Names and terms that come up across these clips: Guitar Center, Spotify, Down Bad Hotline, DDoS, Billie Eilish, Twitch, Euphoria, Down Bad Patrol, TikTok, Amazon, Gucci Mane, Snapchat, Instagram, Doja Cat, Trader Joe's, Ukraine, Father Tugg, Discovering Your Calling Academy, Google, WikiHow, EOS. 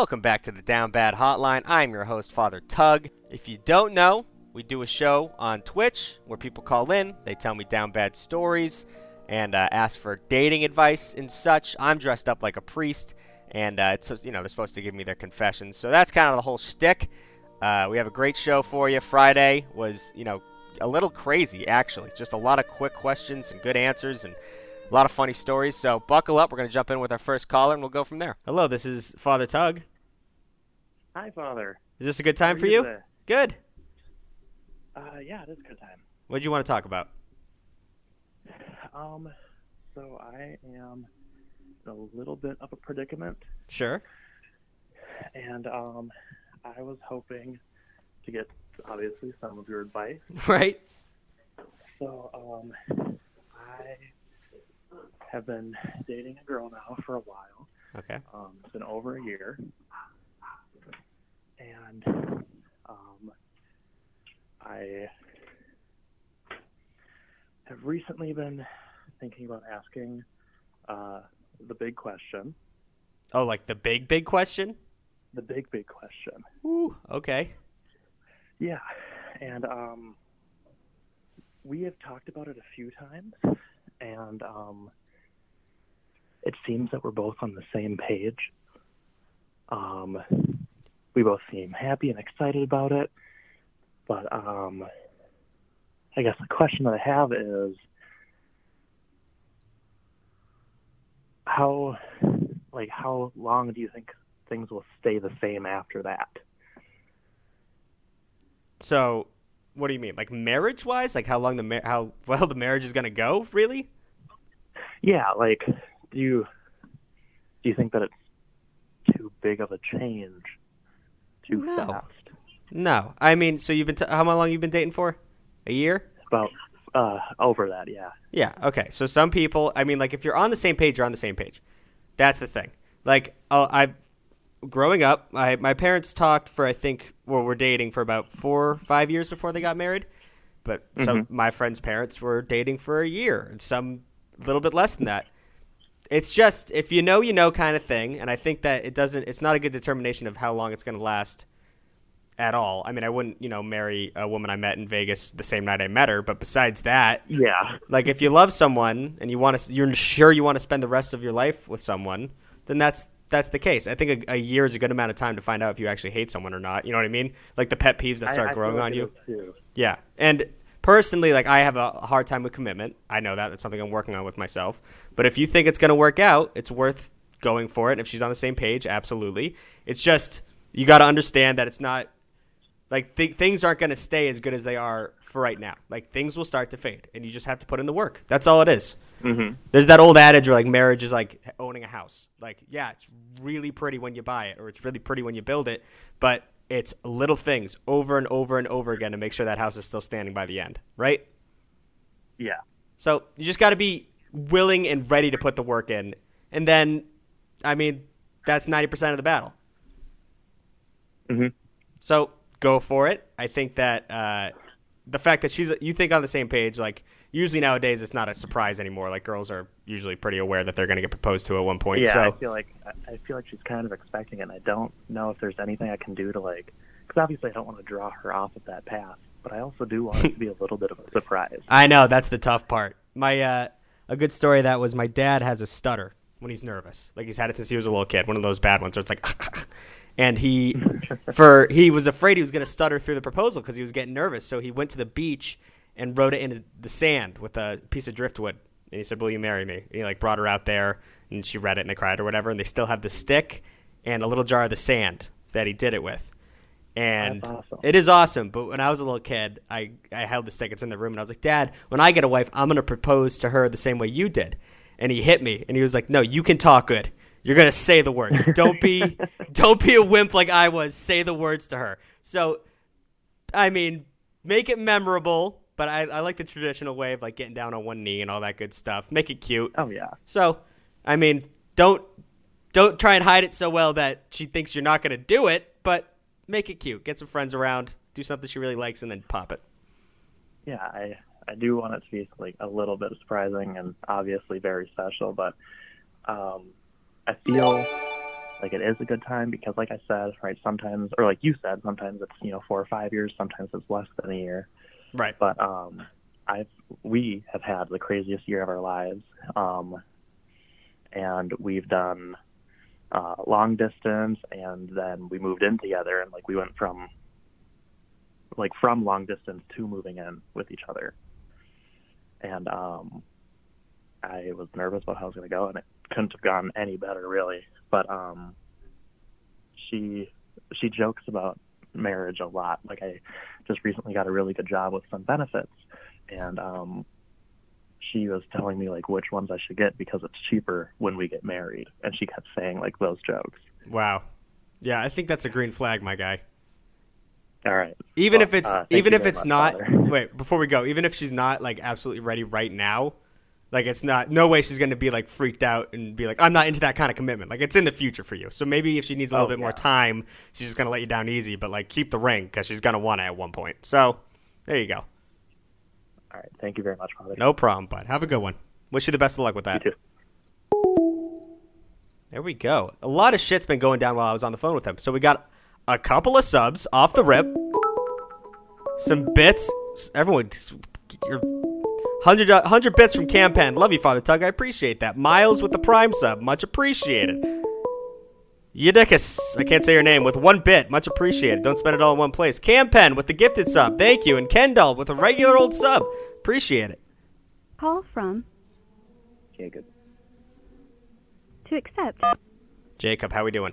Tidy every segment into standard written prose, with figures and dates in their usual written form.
Welcome back to the Down Bad Hotline. I'm your host, Father Tugg. If you don't know, we do a show on Twitch where people call in, they tell me down bad stories, and ask for dating advice and such. I'm dressed up like a priest, and it's, you know, they're supposed to give me their confessions. So that's kind of the whole shtick. We have a great show for you. Friday was, you know, a little crazy, actually. Just a lot of quick questions and good answers and a lot of funny stories. So buckle up. We're going to jump in with our first caller, and we'll go from there. Hello, this is Father Tugg. Hi, Father. Is this a good time for you? Good. Yeah, it is a good time. What did you want to talk about? So I am in a little bit of a predicament. Sure. And I was hoping to get, obviously, some of your advice. Right. So I have been dating a girl now for a while. Okay. It's been over a year. And I have recently been thinking about asking the big question. Oh, like the big question? The big question. Ooh, okay. Yeah, and we have talked about it a few times, and it seems that we're both on the same page. We both seem happy and excited about it, but I guess the question that I have is, how long do you think things will stay the same after that? So, what do you mean? Like marriage-wise? Like how long how well the marriage is going to go, really? Yeah, like do you think that it's too big of a change? Too fast? No. I mean, so you've been how long you've been dating for? A year? About over that, yeah. Yeah, okay. So some people, I mean, like if you're on the same page, you're on the same page. That's the thing. Like growing up, my parents talked for, I think, well, we're dating for about 4 or 5 years before they got married. But some of my friends' parents were dating for a year and some a little bit less than that. It's just, if you know, you know kind of thing. And I think that it's not a good determination of how long it's going to last at all. I mean, I wouldn't, you know, marry a woman I met in Vegas the same night I met her. But besides that, yeah, like if you love someone and you want to, you're sure you want to spend the rest of your life with someone, then that's the case. I think a year is a good amount of time to find out if you actually hate someone or not. You know what I mean? Like the pet peeves that start growing on you. Too. Yeah. And personally, like I have a hard time with commitment. I know that. That's something I'm working on with myself. But if you think it's going to work out, it's worth going for it. And if she's on the same page, absolutely. It's just you got to understand that it's not like things aren't going to stay as good as they are for right now. Like things will start to fade and you just have to put in the work. That's all it is. Mm-hmm. There's that old adage where like marriage is like owning a house. Like, yeah, it's really pretty when you buy it or it's really pretty when you build it, but it's little things over and over and over again to make sure that house is still standing by the end, right? Yeah. So you just got to be willing and ready to put the work in. And then, I mean, that's 90% of the battle. Mm-hmm. So go for it. I think that the fact that you think on the same page, like, usually nowadays it's not a surprise anymore. Like girls are usually pretty aware that they're going to get proposed to at one point. Yeah, so I feel like she's kind of expecting it. And I don't know if there's anything I can do to like, because obviously I don't want to draw her off of that path, but I also do want it to be a little bit of a surprise. I know that's the tough part. My a good story of that was my dad has a stutter when he's nervous. Like he's had it since he was a little kid. One of those bad ones where it's like, and he was afraid he was going to stutter through the proposal because he was getting nervous. So he went to the beach and wrote it into the sand with a piece of driftwood. And he said, will you marry me? And he like brought her out there and she read it and they cried or whatever. And they still have the stick and a little jar of the sand that he did it with. And awesome. It is awesome. But when I was a little kid, I held the stick. It's in the room. And I was like, Dad, when I get a wife, I'm going to propose to her the same way you did. And he hit me and he was like, no, you can talk good. You're going to say the words. Don't be a wimp like I was. Say the words to her. So, I mean, make it memorable. But I like the traditional way of like getting down on one knee and all that good stuff. Make it cute. Oh yeah. So, I mean, don't try and hide it so well that she thinks you're not going to do it. But make it cute. Get some friends around. Do something she really likes, and then pop it. Yeah, I do want it to be like a little bit surprising and obviously very special. But I feel like it is a good time because, like I said, right, sometimes, or like you said, sometimes it's, you know, 4 or 5 years, sometimes it's less than a year. Right. But we have had the craziest year of our lives. And we've done long distance, and then we moved in together, and like we went from long distance to moving in with each other. And I was nervous about how it was going to go, and it couldn't have gone any better, really. But she jokes about marriage a lot. Like, I just recently got a really good job with some benefits, and she was telling me, like, which ones I should get because it's cheaper when we get married. And she kept saying, like, those jokes. Wow. Yeah, I think that's a green flag, my guy. All right. Even if she's not, like, absolutely ready right now, like, it's not – no way she's going to be, like, freaked out and be like, I'm not into that kind of commitment. Like, it's in the future for you. So maybe if she needs a little bit more time, she's just going to let you down easy. But, like, keep the ring because she's going to want it at one point. So there you go. All right. Thank you very much, Father. No problem, bud. Have a good one. Wish you the best of luck with that. You too. There we go. A lot of shit's been going down while I was on the phone with him. So we got a couple of subs off the rip. Some bits. Everyone, you're 100 bits from Campan. Love you, Father Tugg. I appreciate that. Miles with the prime sub. Much appreciated. Eudikus, I can't say your name, with 1 bit. Much appreciated. Don't spend it all in one place. Campen with the gifted sub. Thank you. And Kendall with a regular old sub. Appreciate it. Call from Jacob. To accept. Jacob, how we doing?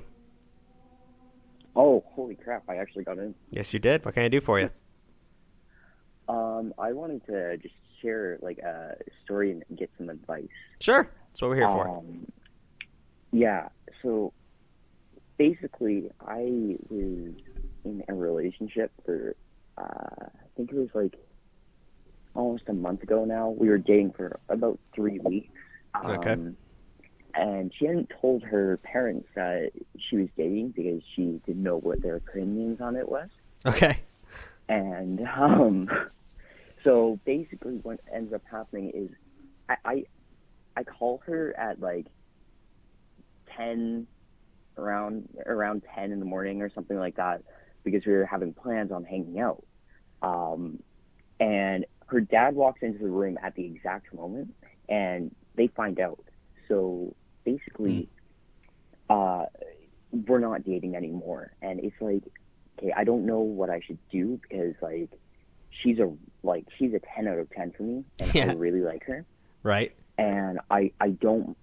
Oh, holy crap. I actually got in. Yes, you did. What can I do for you? I wanted to just share, like, a story and get some advice. Sure. That's what we're here for. Yeah. So basically, I was in a relationship for, I think it was like almost a month ago now. We were dating for about 3 weeks. Okay. And she hadn't told her parents that she was dating because she didn't know what their opinions on it was. Okay. And so basically what ends up happening is I call her at like 10... around 10 in the morning or something like that, because we were having plans on hanging out. And her dad walks into the room at the exact moment, and they find out. So basically, we're not dating anymore. And it's like, okay, I don't know what I should do because, like, she's a 10 out of 10 for me, and I really like her. Right. And I don't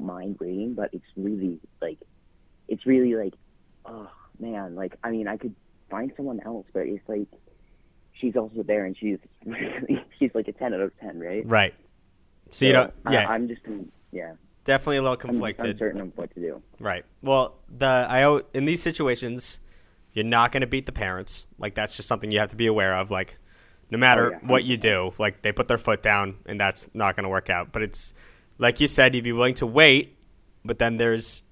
mind waiting, but it's really like, oh man, like, I mean, I could find someone else, but it's like, she's also there, and she's like a 10 out of 10, right? Right. So you don't, yeah. I'm just, yeah. Definitely a little conflicted. I'm uncertain of what to do. Right. Well, in these situations, you're not going to beat the parents. Like, that's just something you have to be aware of. Like, no matter what you do, like, they put their foot down, and that's not going to work out. But it's, like you said, you'd be willing to wait, but then there's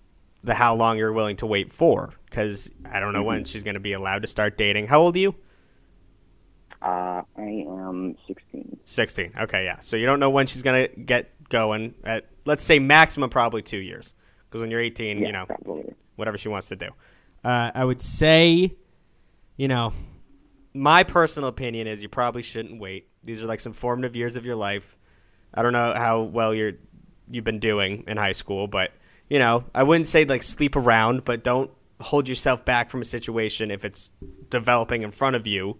the how long you're willing to wait for, because I don't know when she's going to be allowed to start dating. How old are you? I am 16. 16. Okay, yeah. So you don't know when she's going to get going at, let's say, maximum probably 2 years, because when you're 18, yeah, you know, probably. Whatever she wants to do. I would say, you know, my personal opinion is you probably shouldn't wait. These are like some formative years of your life. I don't know how well you've been doing in high school, but, you know, I wouldn't say, like, sleep around, but don't hold yourself back from a situation if it's developing in front of you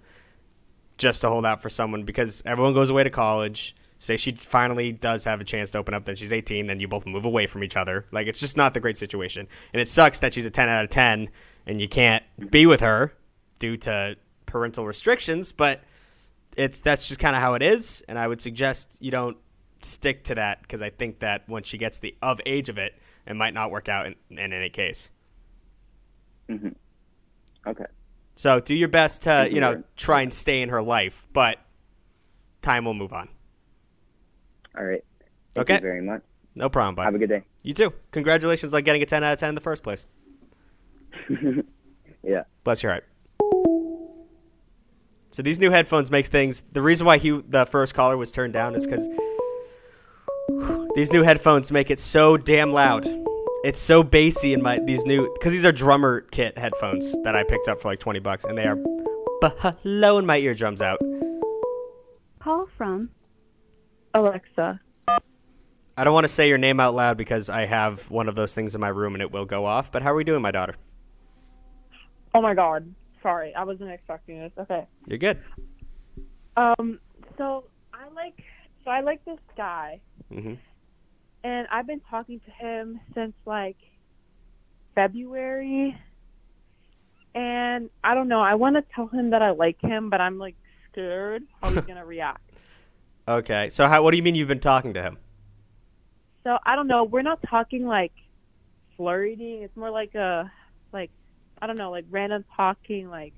just to hold out for someone, because everyone goes away to college. Say she finally does have a chance to open up, then she's 18, then you both move away from each other. Like, it's just not the great situation. And it sucks that she's a 10 out of 10 and you can't be with her due to parental restrictions, but that's just kind of how it is. And I would suggest you don't stick to that, because I think that once she gets the of age of it, it might not work out in any case. Mm-hmm. Okay. So do your best to, you know, try and stay in her life, but time will move on. All right. Thank you very much. No problem, bud. Have a good day. You too. Congratulations on getting a 10 out of 10 in the first place. Yeah. Bless your heart. So these new headphones make things. The reason why the first caller was turned down is because these new headphones make it so damn loud. It's so bassy in my these new, because these are drummer kit headphones that I picked up for like $20, and they are blowing my eardrums out. Call from Alexa. I don't want to say your name out loud because I have one of those things in my room and it will go off. But how are we doing, my daughter? Oh my God! Sorry, I wasn't expecting this. Okay. You're good. So I like this guy. Mm-hmm. And I've been talking to him since, like, February. And I don't know. I want to tell him that I like him, but I'm, like, scared how he's going to react. Okay. So what do you mean you've been talking to him? So, I don't know. We're not talking, like, flirting. It's more like a, like, I don't know, like, random talking, like,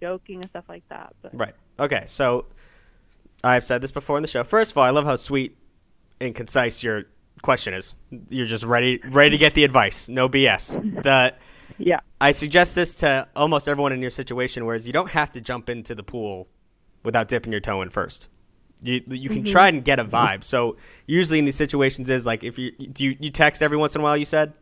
joking and stuff like that. But. Right. Okay. So, I've said this before in the show. First of all, I love how sweet and concise your question is. You're just ready to get the advice. No BS. Yeah. I suggest this to almost everyone in your situation, whereas you don't have to jump into the pool without dipping your toe in first. You can try and get a vibe. So usually in these situations is like, if you text every once in a while, you said?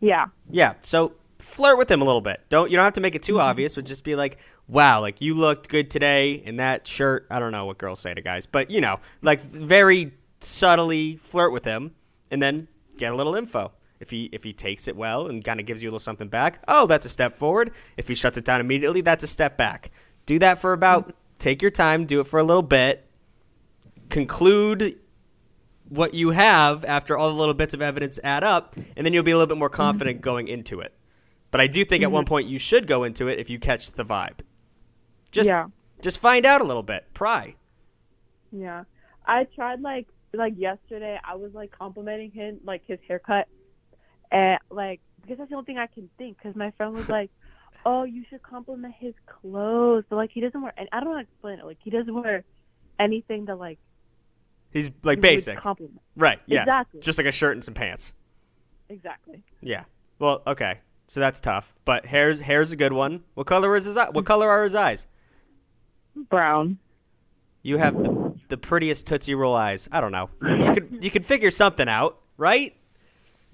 Yeah. Yeah. So flirt with him a little bit. You don't have to make it too obvious, but just be like, wow, like you looked good today in that shirt. I don't know what girls say to guys, but you know, like very subtly flirt with him and then get a little info. If he takes it well and kind of gives you a little something back, oh, that's a step forward. If he shuts it down immediately, that's a step back. Do that for about, take your time, do it for a little bit, conclude what you have after all the little bits of evidence add up, and then you'll be a little bit more confident going into it. But I do think at one point you should go into it if you catch the vibe. Just find out a little bit. Pry. Yeah. I tried like yesterday, I was like complimenting him, like his haircut, and like because that's the only thing I can think. Because my friend was like, "Oh, you should compliment his clothes," but like he doesn't wear. And I don't want to explain it. Like he doesn't wear anything that like. He's like basic. Compliment. Right. Yeah. Exactly. Just like a shirt and some pants. Exactly. Yeah. Well, okay. So that's tough, but hair's a good one. What color are his eyes? Brown. You have the prettiest Tootsie Roll eyes. I don't know. You could figure something out, right?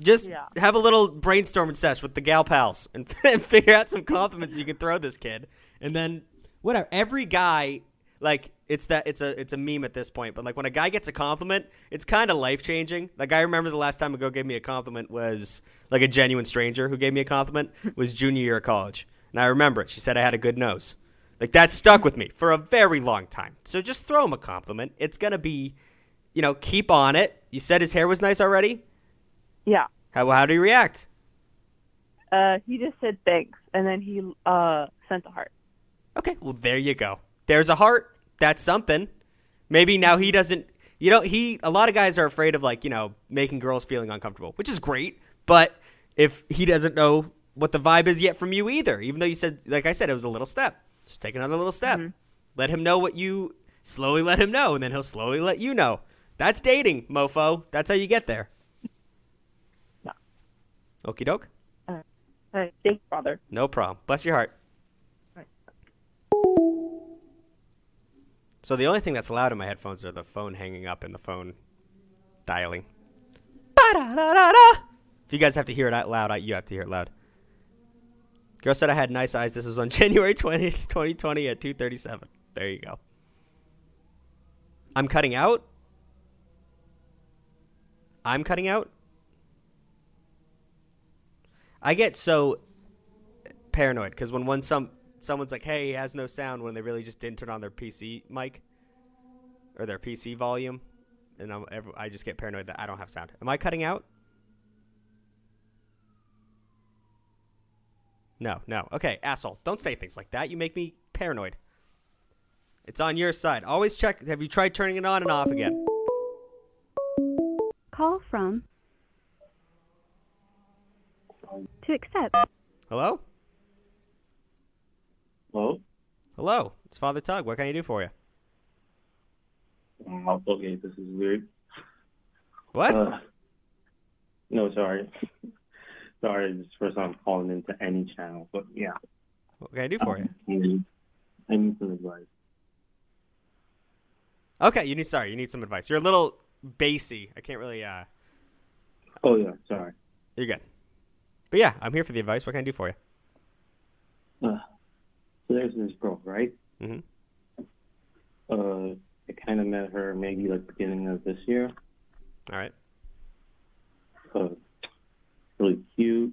Just have a little brainstorming sesh with the gal pals and figure out some compliments you can throw this kid. And then whatever. Every guy, like it's a meme at this point. But like when a guy gets a compliment, it's kind of life changing. Like I remember the last time a girl gave me a compliment was like a genuine stranger who gave me a compliment was junior year of college, and I remember it. She said I had a good nose. Like, that stuck with me for a very long time. So just throw him a compliment. It's going to be, you know, keep on it. You said his hair was nice already? Yeah. How did he react? He just said thanks, and then he sent a heart. Okay, well, there you go. There's a heart. That's something. Maybe now he doesn't, you know, a lot of guys are afraid of, like, you know, making girls feeling uncomfortable, which is great. But if he doesn't know what the vibe is yet from you either, even though you said, like I said, it was a little step. Just take another little step. Let him know what you slowly let him know, and then he'll slowly let you know. That's dating, mofo. That's how you get there. No. Okie doke. Thanks, brother. No problem. Bless your heart. All right. So the only thing that's loud in my headphones are the phone hanging up and the phone dialing. Ba-da-da-da-da. If you guys have to hear it out loud, you have to hear it loud. Girl said I had nice eyes. This was on January 20th, 2020 at 2:37. There you go. I'm cutting out? I'm cutting out? I get so paranoid because when someone's like, hey, he has no sound when they really just didn't turn on their PC mic or their PC volume. And I just get paranoid that I don't have sound. Am I cutting out? No. Okay, asshole. Don't say things like that. You make me paranoid. It's on your side. Always check. Have you tried turning it on and off again? Call from to accept. Hello? Hello? Hello. It's Father Tugg. What can I do for you? Okay, this is weird. What? No, sorry. Sorry, this is the first time I'm calling into any channel, but yeah. What can I do for you? I need some advice. Okay, you need some advice. You're a little bassy. I can't really... Oh, yeah, sorry. You're good. But yeah, I'm here for the advice. What can I do for you? So there's this girl, right? Mm-hmm. I kind of met her maybe like beginning of this year. All right. Really cute.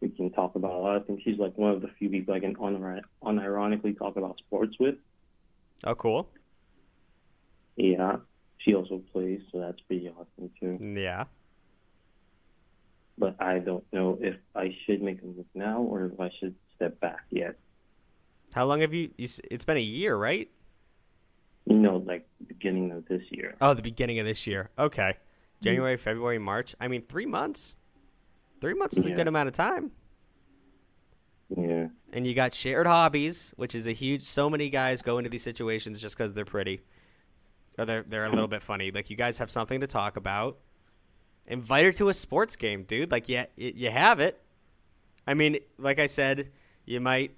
We can talk about a lot of things. She's like one of the few people I can unironically talk about sports with. Oh, cool. Yeah. She also plays, so that's pretty awesome too. Yeah. But I don't know if I should make a move now or if I should step back yet. How long have you... It's been a year, right? No, like beginning of this year. Oh, the beginning of this year. Okay. January, February, March. I mean, 3 months. 3 months is a good amount of time. Yeah. And you got shared hobbies, which is a huge... So many guys go into these situations just because they're pretty. Or they're a little bit funny. Like, you guys have something to talk about. Invite her to a sports game, dude. Like, yeah, you have it. I mean, like I said, you might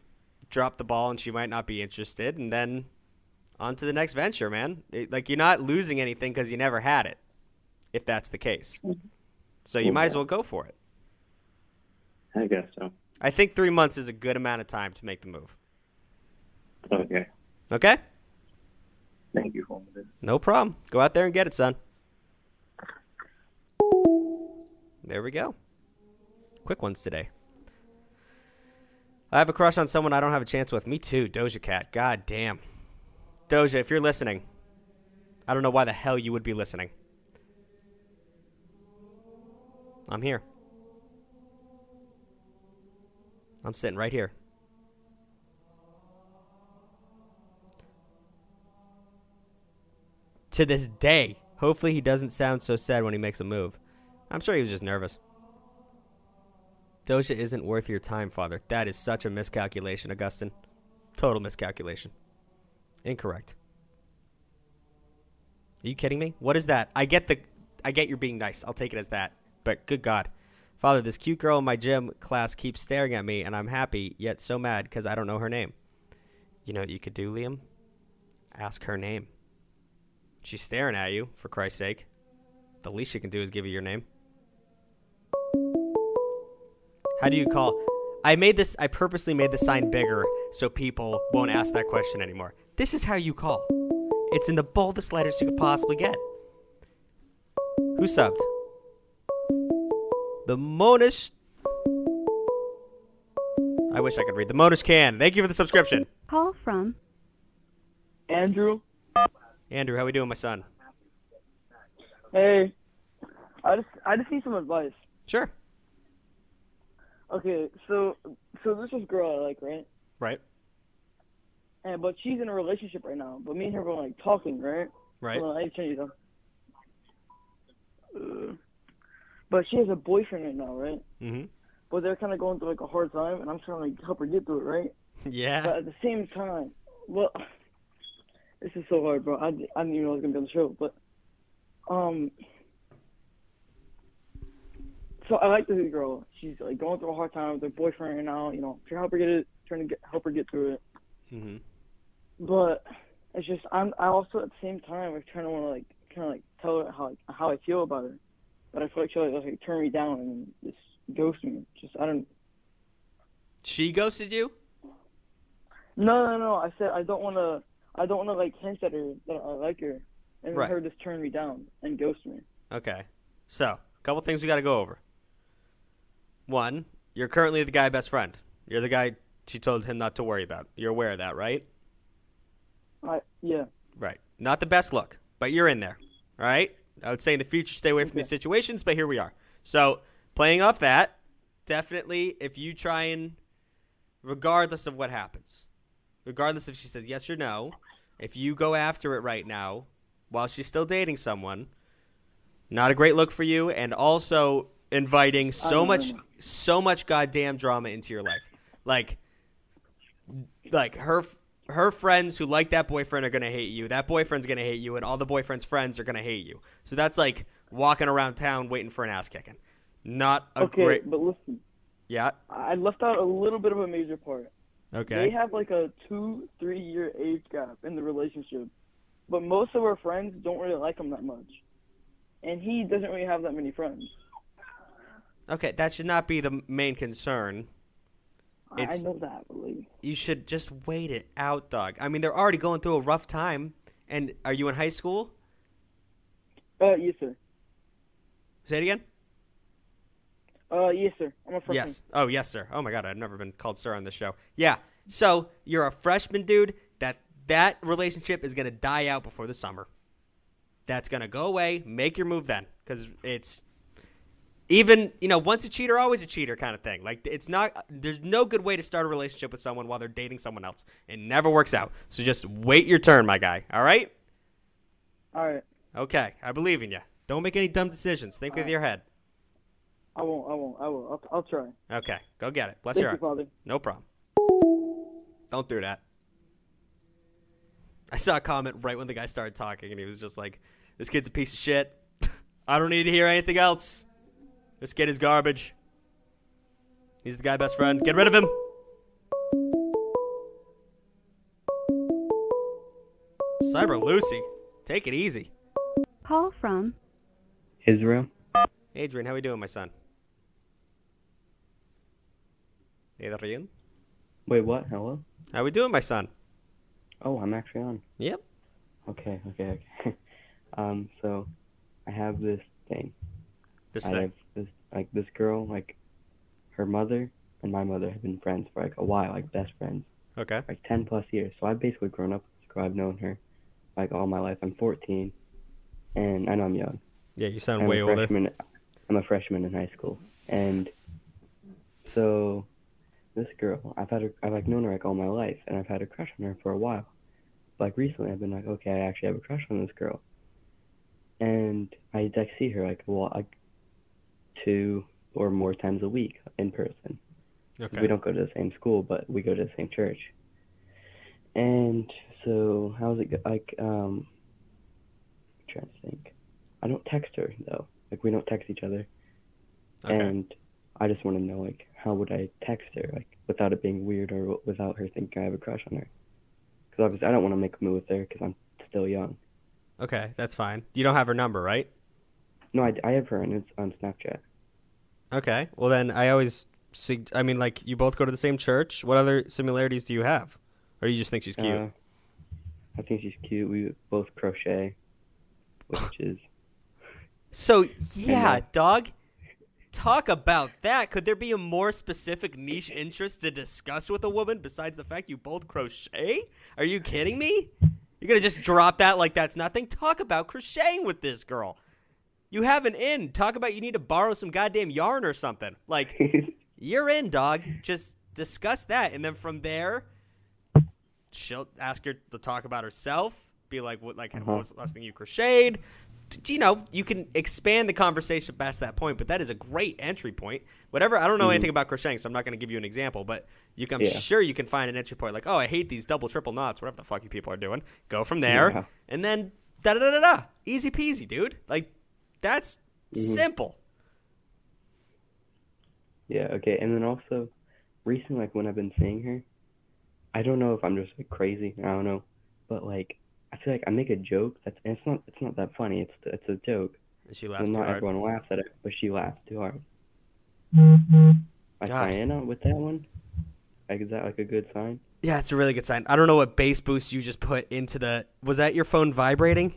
drop the ball and she might not be interested. And then on to the next venture, man. Like, you're not losing anything because you never had it, if that's the case. So you might as well go for it. I guess so. I think 3 months is a good amount of time to make the move. Okay. Okay? Thank you, Holman. No problem. Go out there and get it, son. There we go. Quick ones today. I have a crush on someone I don't have a chance with. Me too, Doja Cat. God damn. Doja, if you're listening, I don't know why the hell you would be listening. I'm here. I'm sitting right here. To this day. Hopefully he doesn't sound so sad when he makes a move. I'm sure he was just nervous. Doja isn't worth your time, Father. That is such a miscalculation, Augustine. Total miscalculation. Incorrect. Are you kidding me? What is that? I get you're being nice. I'll take it as that. But good God. Father, this cute girl in my gym class keeps staring at me, and I'm happy, yet so mad because I don't know her name. You know what you could do, Liam? Ask her name. She's staring at you, for Christ's sake. The least she can do is give you your name. How do you call? I purposely made the sign bigger so people won't ask that question anymore. This is how you call. It's in the boldest letters you could possibly get. Who subbed? The Monish. I wish I could read. The Monish can. Thank you for the subscription. Call from Andrew. Andrew, how we doing, my son? Hey, I just need some advice. Sure. Okay, so this is girl I like, right? Right. And but she's in a relationship right now. But me and her were like talking, right? Right. Well, I didn't change it. But she has a boyfriend right now, right? Mm-hmm. But they're kind of going through like a hard time, and I'm trying to like help her get through it, right? Yeah. But at the same time, well, this is so hard, bro. I didn't even know I was gonna be on the show, but. So I like this girl. She's like going through a hard time with her boyfriend right now. You know, trying to help her get through it. Mm-hmm. But it's just I also at the same time I'm trying to want to like kind of like tell her how I feel about her, but I feel like she'll like turn me down and just ghost me. Just I don't. She ghosted you? No. I said I don't want to like hint at her that I like her. And right. Her just turned me down and ghosted me. Okay. So, a couple things we got to go over. One, you're currently the guy best friend. You're the guy she told him not to worry about. You're aware of that, right? Yeah. Right. Not the best look, but you're in there, right? I would say in the future, stay away from these situations, but here we are. So, playing off that, definitely if you try and, regardless of what happens, regardless if she says yes or no, if you go after it right now, while she's still dating someone, not a great look for you, and also inviting so much goddamn drama into your life. Like her friends who like that boyfriend are gonna hate you. That boyfriend's gonna hate you, and all the boyfriend's friends are gonna hate you. So that's like walking around town waiting for an ass kicking. Not great. But listen. Yeah. I left out a little bit of a major part. Okay. They have like a 2-3 year age gap in the relationship. But most of her friends don't really like him that much. And he doesn't really have that many friends. Okay, that should not be the main concern. I know that. Really. You should just wait it out, Doug. I mean, they're already going through a rough time. And are you in high school? Yes, sir. Say it again? Yes, sir. I'm a freshman. Yes. Oh, yes, sir. Oh, my God. I've never been called sir on this show. Yeah. So you're a freshman, dude. That relationship is going to die out before the summer. That's going to go away. Make your move then, because it's even, you know, once a cheater, always a cheater kind of thing. Like, it's not, there's no good way to start a relationship with someone while they're dating someone else. It never works out. So just wait your turn, my guy. All right? All right. Okay. I believe in you. Don't make any dumb decisions. Think with your head. I won't. I'll try. Okay. Go get it. Bless your heart. Thank you, Father. No problem. Don't do that. I saw a comment right when the guy started talking, and he was just like, this kid's a piece of shit. I don't need to hear anything else. This kid is garbage. He's the guy's best friend. Get rid of him. Cyber Lucy, take it easy. Call from Israel. Adrian, how we doing, my son? Adrian? Wait, what? Hello? How we doing, my son? Oh, I'm actually on. Yep. Okay. So I have this thing. This girl, like, her mother and my mother have been friends for, like, a while, like, best friends. Okay. Like, 10+ years. So I've basically grown up with this girl. I've known her, like, all my life. I'm 14, and I know I'm young. Yeah, you sound way older. I'm a freshman in high school. And so this girl, I've known her, like, all my life, and I've had a crush on her for a while. But, like, recently I've been like, okay, I actually have a crush on this girl. And I, like, see her, like, well, like, 2 or more times a week in person. Okay. We don't go to the same school, but we go to the same church. And so how's it like? I'm trying to think. I don't text her though. Like, we don't text each other. Okay. And I just want to know, like, how would I text her, like, without it being weird or without her thinking I have a crush on her? Because obviously I don't want to make a move with her because I'm still young. Okay, that's fine. You don't have her number, right? No, I have her, and it's on Snapchat. Okay. Well, then I always – I mean, like, you both go to the same church. What other similarities do you have? Or you just think she's cute? I think she's cute. We both crochet, which is – So, yeah, dog, talk about that. Could there be a more specific niche interest to discuss with a woman besides the fact you both crochet? Are you kidding me? You're going to just drop that like that's nothing? Talk about crocheting with this girl. You have an in. Talk about you need to borrow some goddamn yarn or something. Like, you're in, dog. Just discuss that. And then from there, she'll ask her to talk about herself. Be like, what was the last thing you crocheted? You know, you can expand the conversation past that point. But that is a great entry point. Whatever. I don't know anything about crocheting, so I'm not going to give you an example. But I'm sure you can find an entry point. Like, oh, I hate these double, triple knots. Whatever the fuck you people are doing. Go from there. Yeah. And then da-da-da-da-da. Easy peasy, dude. Like. That's simple. Yeah, okay. And then also, recently, like, when I've been seeing her, I don't know if I'm just, like, crazy. I don't know. But, like, I feel like I make a joke. It's not that funny. It's a joke. And she laughs too hard. Not everyone laughs at it, but she laughs too hard. Like, Diana with that one? Like, is that, like, a good sign? Yeah, it's a really good sign. I don't know what bass boost you just put into the... Was that your phone vibrating?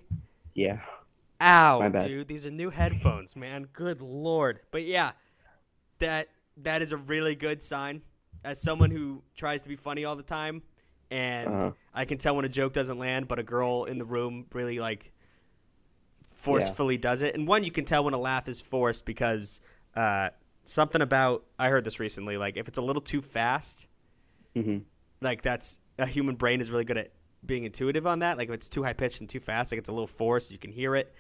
Yeah. Ow, dude, these are new headphones, man. Good Lord. But yeah, that is a really good sign. As someone who tries to be funny all the time, and I can tell when a joke doesn't land, but a girl in the room really, like, forcefully does it. And one, you can tell when a laugh is forced because something about, I heard this recently, like, if it's a little too fast, like, that's, a human brain is really good at being intuitive on that. Like, if it's too high-pitched and too fast, like, it's a little forced, you can hear it.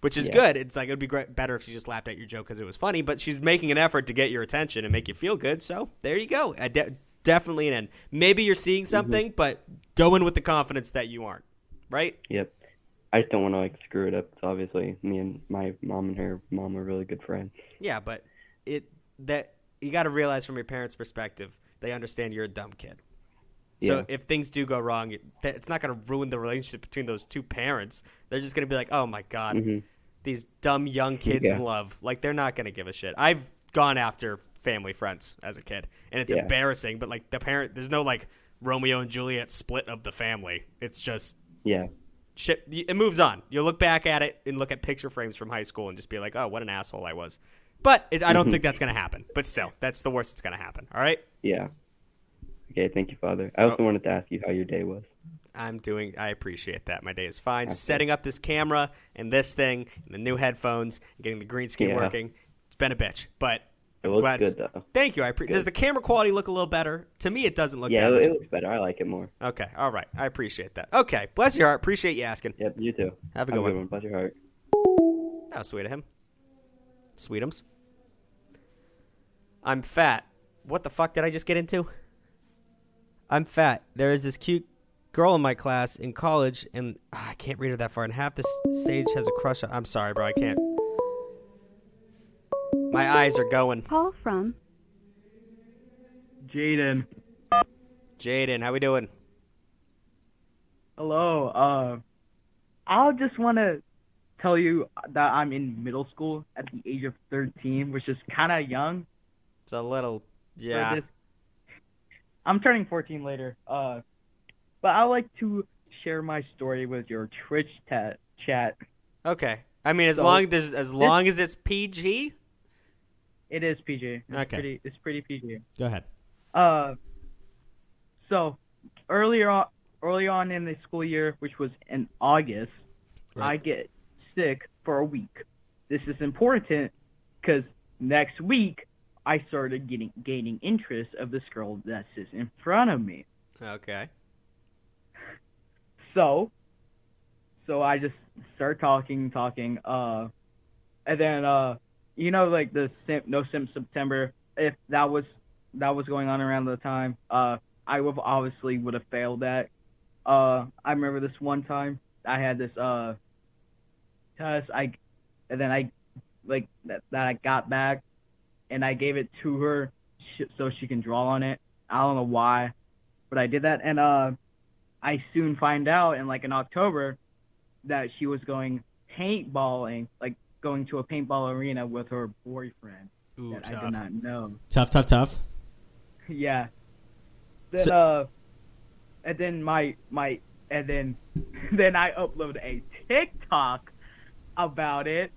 Which is good. It's like it would be better if she just laughed at your joke because it was funny, but she's making an effort to get your attention and make you feel good. So there you go. Definitely an end. Maybe you're seeing something, but go in with the confidence that you aren't, right? Yep. I just don't want to, like, screw it up. It's obviously me and my mom and her mom are really good friends. Yeah, but you got to realize from your parents' perspective, they understand you're a dumb kid. So if things do go wrong, it's not going to ruin the relationship between those two parents. They're just going to be like, oh, my God, these dumb young kids in love. Like, they're not going to give a shit. I've gone after family, friends as a kid, and it's embarrassing. But like the parent, there's no like Romeo and Juliet split of the family. It's just shit. It moves on. You'll look back at it and look at picture frames from high school and just be like, oh, what an asshole I was. But I don't think that's gonna happen. But still, that's the worst that's gonna happen. All right. Yeah. Okay. Thank you, Father. I also wanted to ask you how your day was. I appreciate that. My day is fine. Absolutely. Setting up this camera and this thing and the new headphones and getting the green screen working. It's been a bitch, but it looks good though. Thank you. Does the camera quality look a little better? To me, it doesn't look better. Yeah, it looks better. I like it more. Okay. All right. I appreciate that. Okay. Bless your heart. Appreciate you asking. Yep. You too. Have a good one. Bless your heart. That was sweet of him. Sweetums. I'm fat. What the fuck did I just get into? I'm fat. There is this cute girl in my class in college, and I can't read her that far, and half the stage has a crush on. I'm sorry, bro, I can't. My eyes are going. Call from Jaden. Jaden, how we doing? Hello. I just want to tell you that I'm in middle school at the age of 13, which is kind of young. It's a little, I'm turning 14 later. But I like to share my story with your Twitch chat. Okay. I mean, as long as it's PG. It is PG. It's pretty PG. Go ahead. So early on in the school year, which was in August, I get sick for a week. This is important because next week I started gaining interest of this girl that sits in front of me. Okay. So I just start talking, and then, like the No Simp September, if that was going on around the time, I would have failed that. I remember this one time I had this, test, I got back and I gave it to her so she can draw on it. I don't know why, but I did that. And, I soon find out in October that she was going paintballing, going to a paintball arena with her boyfriend. Ooh, that tough. I did not know. Tough. Yeah. Then and then then I uploaded a TikTok about it.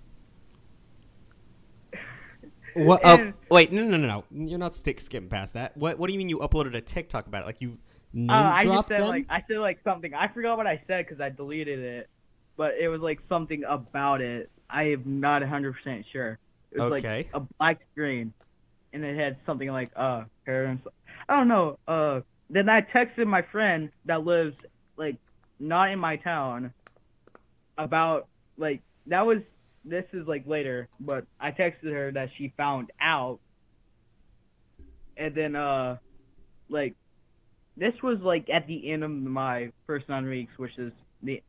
What? Wait, no. You're not skipping past that. What do you mean you uploaded a TikTok about it? I just said I said something. I forgot what I said because I deleted it, but it was something about it. I am not 100% sure. It was a black screen, and it had something parents. I don't know. Then I texted my friend that lives not in my town about that was. This is later, but I texted her that she found out, and then This was at the end of my first 9 weeks, which is she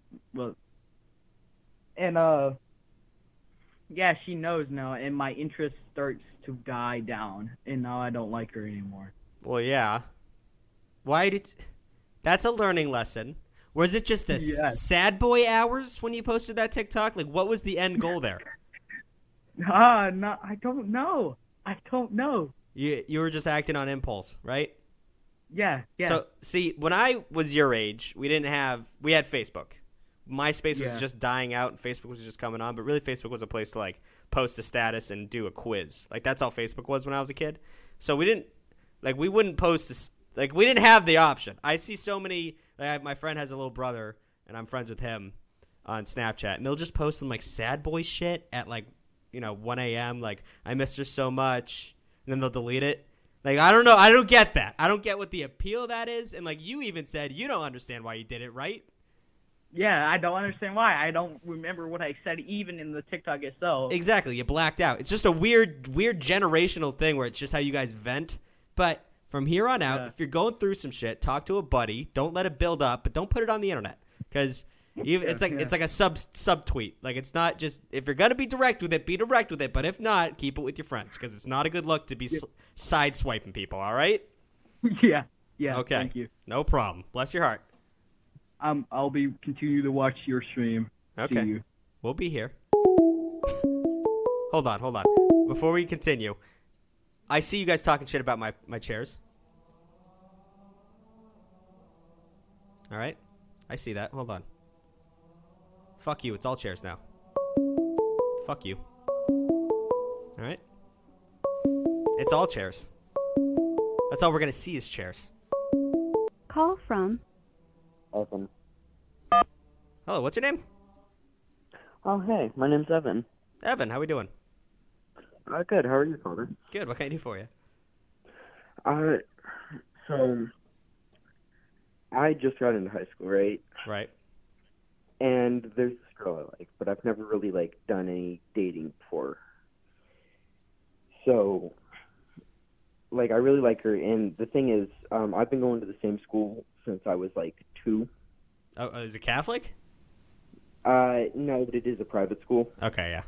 knows now, and my interest starts to die down, and now I don't like her anymore. Well, yeah. That's a learning lesson. Was it just the sad boy hours when you posted that TikTok? What was the end goal there? No, I don't know. You were just acting on impulse, right? Yeah. So, see, when I was your age, we had Facebook. MySpace was just dying out and Facebook was just coming on. But really, Facebook was a place to, post a status and do a quiz. That's all Facebook was when I was a kid. So, we wouldn't post – we didn't have the option. I see so many my friend has a little brother, and I'm friends with him on Snapchat. And they'll just post some, sad boy shit at, 1 a.m. I missed her so much. And then they'll delete it. I don't know. I don't get that. I don't get what the appeal of that is. And, you even said you don't understand why you did it, right? Yeah, I don't understand why. I don't remember what I said even in the TikTok itself. Exactly. You blacked out. It's just a weird generational thing where it's just how you guys vent. But from here on out, if you're going through some shit, talk to a buddy. Don't let it build up, but don't put it on the internet because it's like a subtweet. It's not just if you're gonna be direct with it, be direct with it. But if not, keep it with your friends because it's not a good look to be sideswiping people. All right? Yeah. Okay. Thank you. No problem. Bless your heart. I'll be continue to watch your stream. Okay. See you. We'll be here. Hold on. Before we continue, I see you guys talking shit about my chairs. All right. I see that. Hold on. Fuck you. It's all chairs now. Fuck you. All right. It's all chairs. That's all we're going to see is chairs. Call from. Evan. Hello. What's your name? Oh, hey. My name's Evan. Evan, how we doing? Good. How are you, Father? Good. What can I do for you? So I just got into high school, right? Right. And there's this girl I like, but I've never really, like, done any dating before. So, like, I really like her, and the thing is, I've been going to the same school since I was, like, 2. Oh, is it Catholic? No, but it is a private school. Okay, yeah.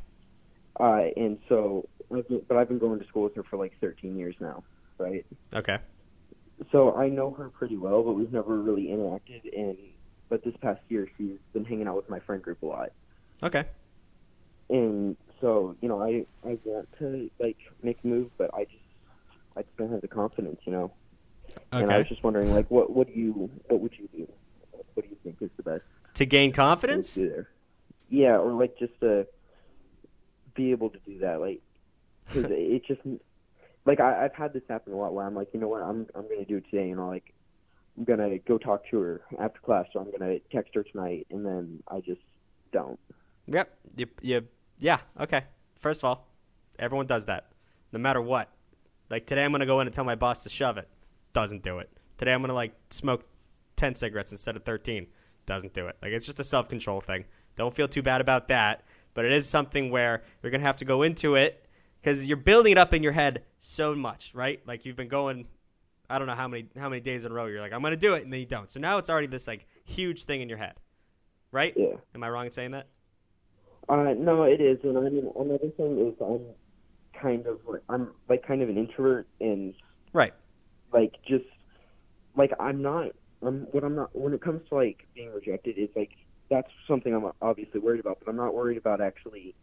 And so, but I've been going to school with her for, like, 13 years now, right? Okay. So I know her pretty well, but we've never really interacted, but this past year she's been hanging out with my friend group a lot. Okay. And so, you know, I want to, like, make a move, but I just don't have the confidence, you know? Okay. And I was just wondering, like, what would you do? What do you think is the best? To gain confidence? Yeah, or, like, just to be able to do that, like, because it just... Like, I've had this happen a lot where I'm like, you know what, I'm going to do it today, and I'm going to go talk to her after class, so I'm going to text her tonight, and then I just don't. Yep. Yeah, okay. First of all, everyone does that, no matter what. Like, today I'm going to go in and tell my boss to shove it. Doesn't do it. Today I'm going to, like, smoke 10 cigarettes instead of 13. Doesn't do it. Like, it's just a self-control thing. Don't feel too bad about that, but it is something where you're going to have to go into it. Because you're building it up in your head so much, right? Like, you've been going, I don't know how many days in a row. You're like, I'm going to do it, and then you don't. So now it's already this, like, huge thing in your head, right? Yeah. Am I wrong in saying that? No, it is. And, I mean, another thing is I'm kind of an introvert. And, right. Like, just, like, when it comes to, like, being rejected, it's, like, that's something I'm obviously worried about. But I'm not worried about actually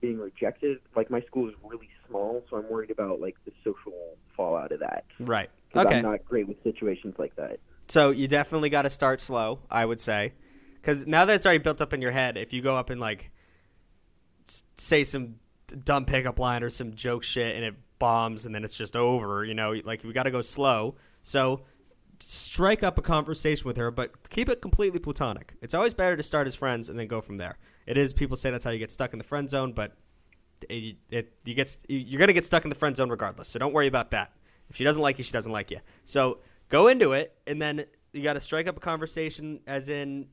being rejected. Like, my school is really small, so I'm worried about, like, the social fallout of that. Right. Okay. I'm not great with situations like that. So you definitely got to start slow, I would say. Because now that it's already built up in your head, if you go up and, like, say some dumb pickup line or some joke shit and it bombs and then it's just over, you know, like, we got to go slow. So strike up a conversation with her, but keep it completely platonic. It's always better to start as friends and then go from there. It is. People say that's how you get stuck in the friend zone, but you're going to get stuck in the friend zone regardless, so don't worry about that. If she doesn't like you, she doesn't like you. So go into it, and then you got to strike up a conversation as in,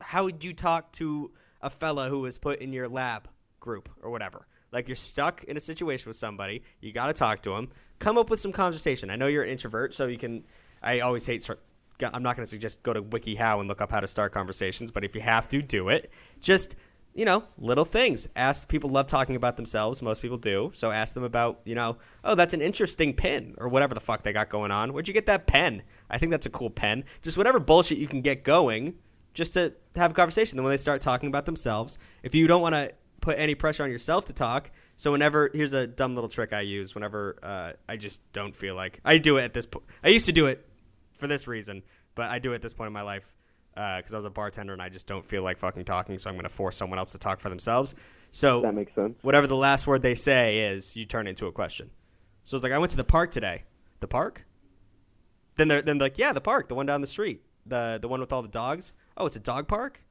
how would you talk to a fella who was put in your lab group or whatever? Like, you're stuck in a situation with somebody. You got to talk to him. Come up with some conversation. I know you're an introvert, so you can – I always hate I'm not going to suggest go to WikiHow and look up how to start conversations, but if you have to, do it. Just, you know, little things. Ask people love talking about themselves. Most people do. So ask them about, you know, oh, that's an interesting pen or whatever the fuck they got going on. Where'd you get that pen? I think that's a cool pen. Just whatever bullshit you can get going just to have a conversation. Then when they start talking about themselves, if you don't want to put any pressure on yourself to talk, so whenever – here's a dumb little trick I use whenever I just don't feel like – I do it at this point. I used to do it for this reason, but I do at this point in my life because I was a bartender and I just don't feel like fucking talking, so I'm going to force someone else to talk for themselves. So that makes sense. Whatever the last word they say is, you turn into a question. So it's like, I went to the park today. The park? Then they're like, yeah, the park, the one down the street, the one with all the dogs. Oh, it's a dog park?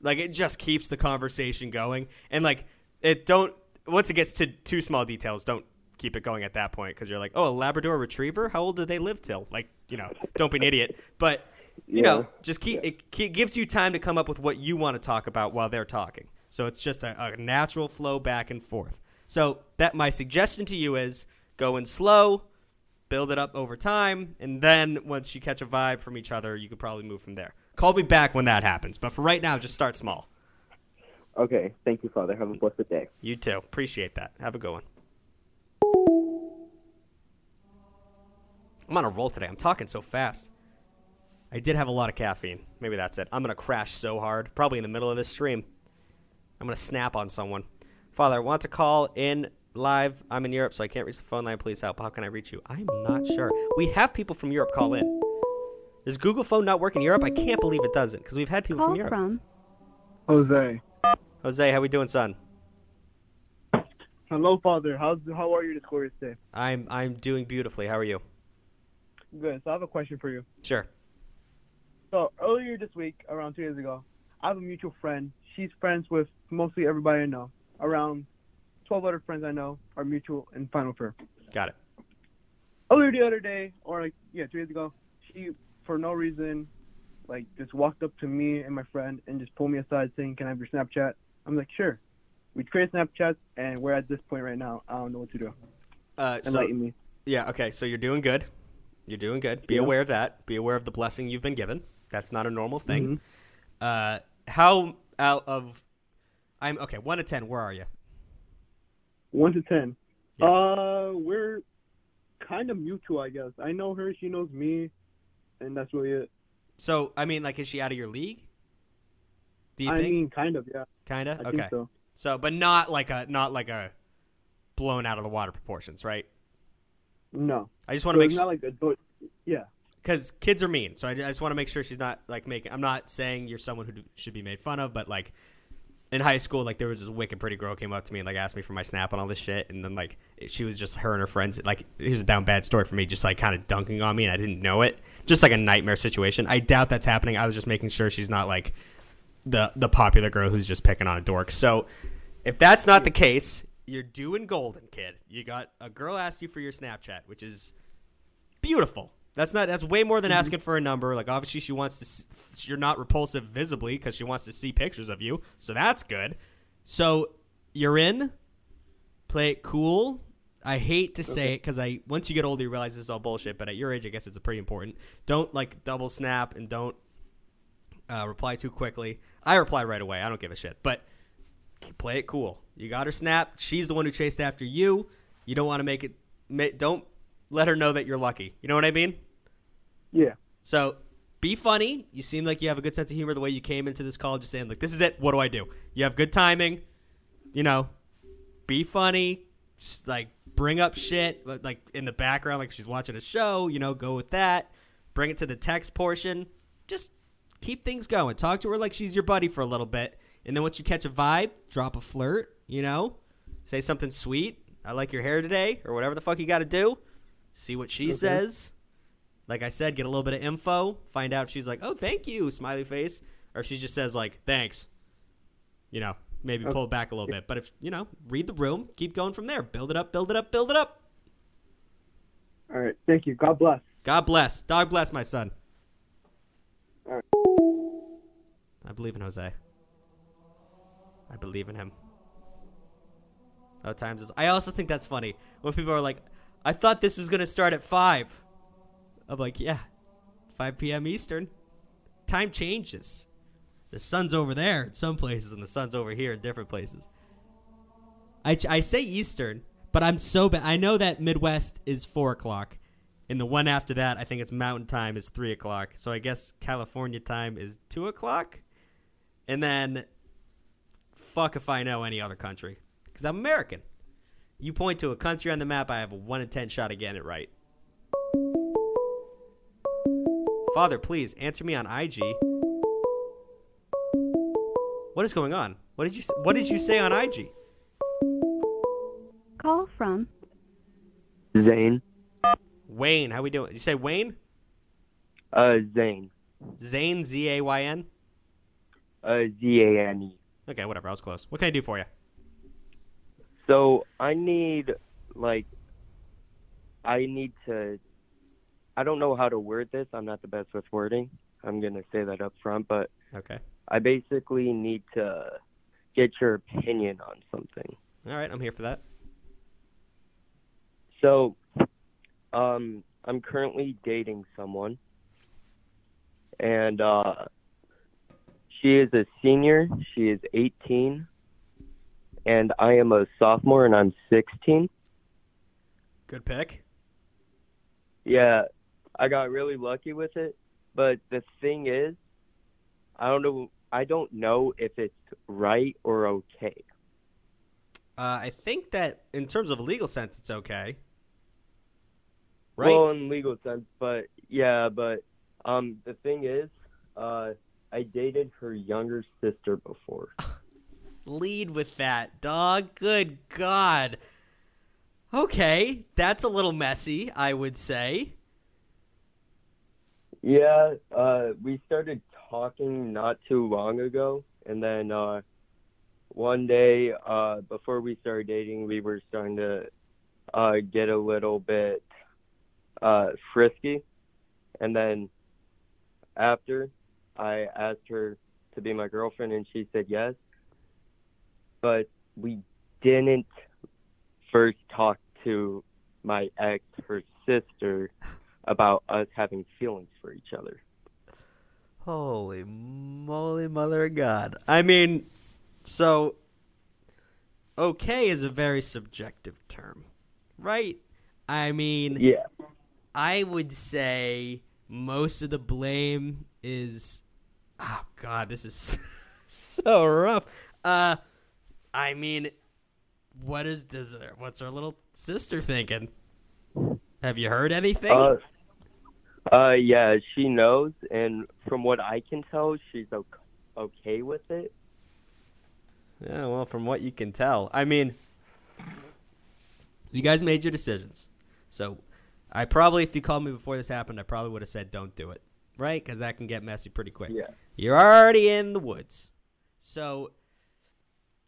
Like, it just keeps the conversation going. And, like, it don't – once it gets to too small details, don't keep it going at that point because you're like, oh, a Labrador retriever? How old do they live till? Like, you know, don't be an idiot. But, you know, just it gives you time to come up with what you want to talk about while they're talking. So it's just a natural flow back and forth. So that my suggestion to you is go in slow, build it up over time, and then once you catch a vibe from each other, you could probably move from there. Call me back when that happens. But for right now, just start small. Okay. Thank you, Father. Have a blessed day. You too. Appreciate that. Have a good one. I'm on a roll today. I'm talking so fast. I did have a lot of caffeine. Maybe that's it. I'm going to crash so hard, probably in the middle of this stream. I'm going to snap on someone. Father, I want to call in live. I'm in Europe, so I can't reach the phone line. Please help. How can I reach you? I'm not sure. We have people from Europe call in. Does Google Phone not work in Europe? I can't believe it doesn't, because we've had people call from Europe. From? Jose. Jose, how we doing, son? Hello, Father. How are you this glorious day? I'm doing beautifully. How are you? Good. So I have a question for you. Sure. So earlier this week, around 2 days ago, I have a mutual friend. She's friends with mostly everybody I know. Around 12 other friends I know are mutual and final prayer. Got it. Earlier the other day, or like, yeah, 2 days ago, she, for no reason, like, just walked up to me and my friend and just pulled me aside saying, "Can I have your Snapchat?" I'm like, "Sure." We create Snapchats, and we're at this point right now. I don't know what to do. Enlighten me. Yeah, okay, so you're doing good. You're doing good. Be aware of that. Be aware of the blessing you've been given. That's not a normal thing. Mm-hmm. How out of – I'm okay, 1 to 10, where are you? 1 to 10. Yeah. We're kind of mutual, I guess. I know her. She knows me, and that's really it. So, I mean, like, is she out of your league? Do you think? I mean, kind of, yeah. Kind of? Okay. I think so. So, but not like a blown out of the water proportions, right? No. I just want to make sure. Not like a, but, yeah. Because kids are mean, so I just want to make sure she's not like making. I'm not saying you're someone who should be made fun of, but like in high school, like there was this wicked pretty girl came up to me and like asked me for my snap and all this shit, and then like she was just her and her friends. Like here's a down bad story for me, just like kind of dunking on me, and I didn't know it. Just like a nightmare situation. I doubt that's happening. I was just making sure she's not like the popular girl who's just picking on a dork. So if that's not the case, you're doing golden, kid. You got a girl asked you for your Snapchat, which is beautiful. That's way more than asking for a number. Like obviously she wants to, you're not repulsive visibly because she wants to see pictures of you. So that's good. So you're in, play it cool. I hate to say it because once you get older, you realize this is all bullshit. But at your age, I guess it's pretty important. Don't like double snap and don't reply too quickly. I reply right away. I don't give a shit. But play it cool. You got her snap. She's the one who chased after you. You don't want to make it. Don't let her know that you're lucky. You know what I mean? Yeah. So be funny. You seem like you have a good sense of humor the way you came into this call, just saying, like, this is it. What do I do? You have good timing. You know, be funny. Just, like, bring up shit. Like, in the background, like she's watching a show. You know, go with that. Bring it to the text portion. Just keep things going. Talk to her like she's your buddy for a little bit. And then once you catch a vibe, drop a flirt, you know. Say something sweet. I like your hair today or whatever the fuck you got to do. See what she says. Like I said, get a little bit of info. Find out if she's like, oh, thank you, smiley face. Or if she just says like, thanks. You know, maybe pull back a little bit. But if, you know, read the room. Keep going from there. Build it up, build it up, build it up. All right. Thank you. God bless. God bless. Dog bless my son. All right. I believe in Jose. I believe in him. I also think that's funny when people are like, I thought this was going to start at 5. I'm like, yeah, 5 p.m. Eastern. Time changes. The sun's over there in some places and the sun's over here in different places. I say Eastern, but I'm so bad. I know that Midwest is 4 o'clock. And the one after that, I think it's Mountain Time, is 3 o'clock. So I guess California time is 2 o'clock. And then, fuck if I know any other country. Because I'm American. You point to a country on the map, I have a 1 in 10 shot of getting it right. Father, please, answer me on IG. What is going on? What did you say on IG? Call from Zane. Wayne, how we doing? Did you say Wayne? Zane. Zane, Z-A-Y-N? Z-A-N-E. Okay, whatever. I was close. What can I do for you? So, I don't know how to word this. I'm not the best with wording. I'm going to say that up front, but I basically need to get your opinion on something. All right, I'm here for that. So, I'm currently dating someone, and she is a senior. She is 18, and I am a sophomore, and I'm 16. Good pick. Yeah, I got really lucky with it, but the thing is, I don't know if it's right or okay. I think that in terms of legal sense, it's okay. Right? Well, in legal sense, but yeah, but the thing is, I dated her younger sister before. Lead with that, dog. Good God. Okay, that's a little messy, I would say. Yeah, we started talking not too long ago, and then one day before we started dating, we were starting to get a little bit frisky, and then after I asked her to be my girlfriend, and she said yes, but we didn't first talk to my ex, her sister, about us having feelings for each other. Holy moly, mother of God. I mean, so okay is a very subjective term, right? I mean, yeah. I would say most of the blame is, oh God, this is so rough. I mean, what's our little sister thinking? Have you heard anything? Yeah, she knows, and from what I can tell, she's okay with it. Yeah, well, from what you can tell. I mean, you guys made your decisions. So, I probably, if you called me before this happened, I probably would have said don't do it, right? Because that can get messy pretty quick. Yeah. You're already in the woods. So,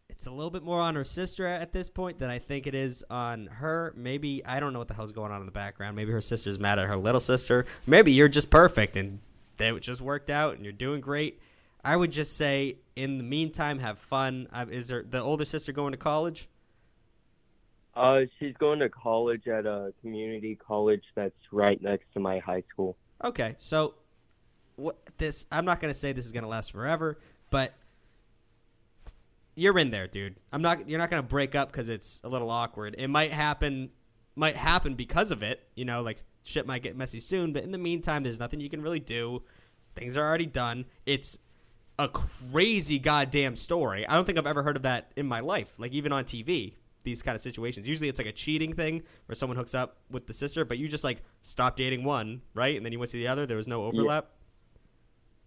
it's a little bit more on her sister at this point than I think it is on her. Maybe, I don't know what the hell's going on in the background. Maybe her sister's mad at her little sister. Maybe you're just perfect and that just worked out and you're doing great. I would just say, in the meantime, have fun. Is the older sister going to college? She's going to college at a community college that's right next to my high school. Okay, so I'm not going to say this is going to last forever, but you're in there, dude. You're not going to break up because it's a little awkward. It might happen because of it. You know, like shit might get messy soon. But in the meantime, there's nothing you can really do. Things are already done. It's a crazy goddamn story. I don't think I've ever heard of that in my life. Like even on TV, these kind of situations. Usually it's like a cheating thing where someone hooks up with the sister, but you just like stopped dating one, right? And then you went to the other. There was no overlap.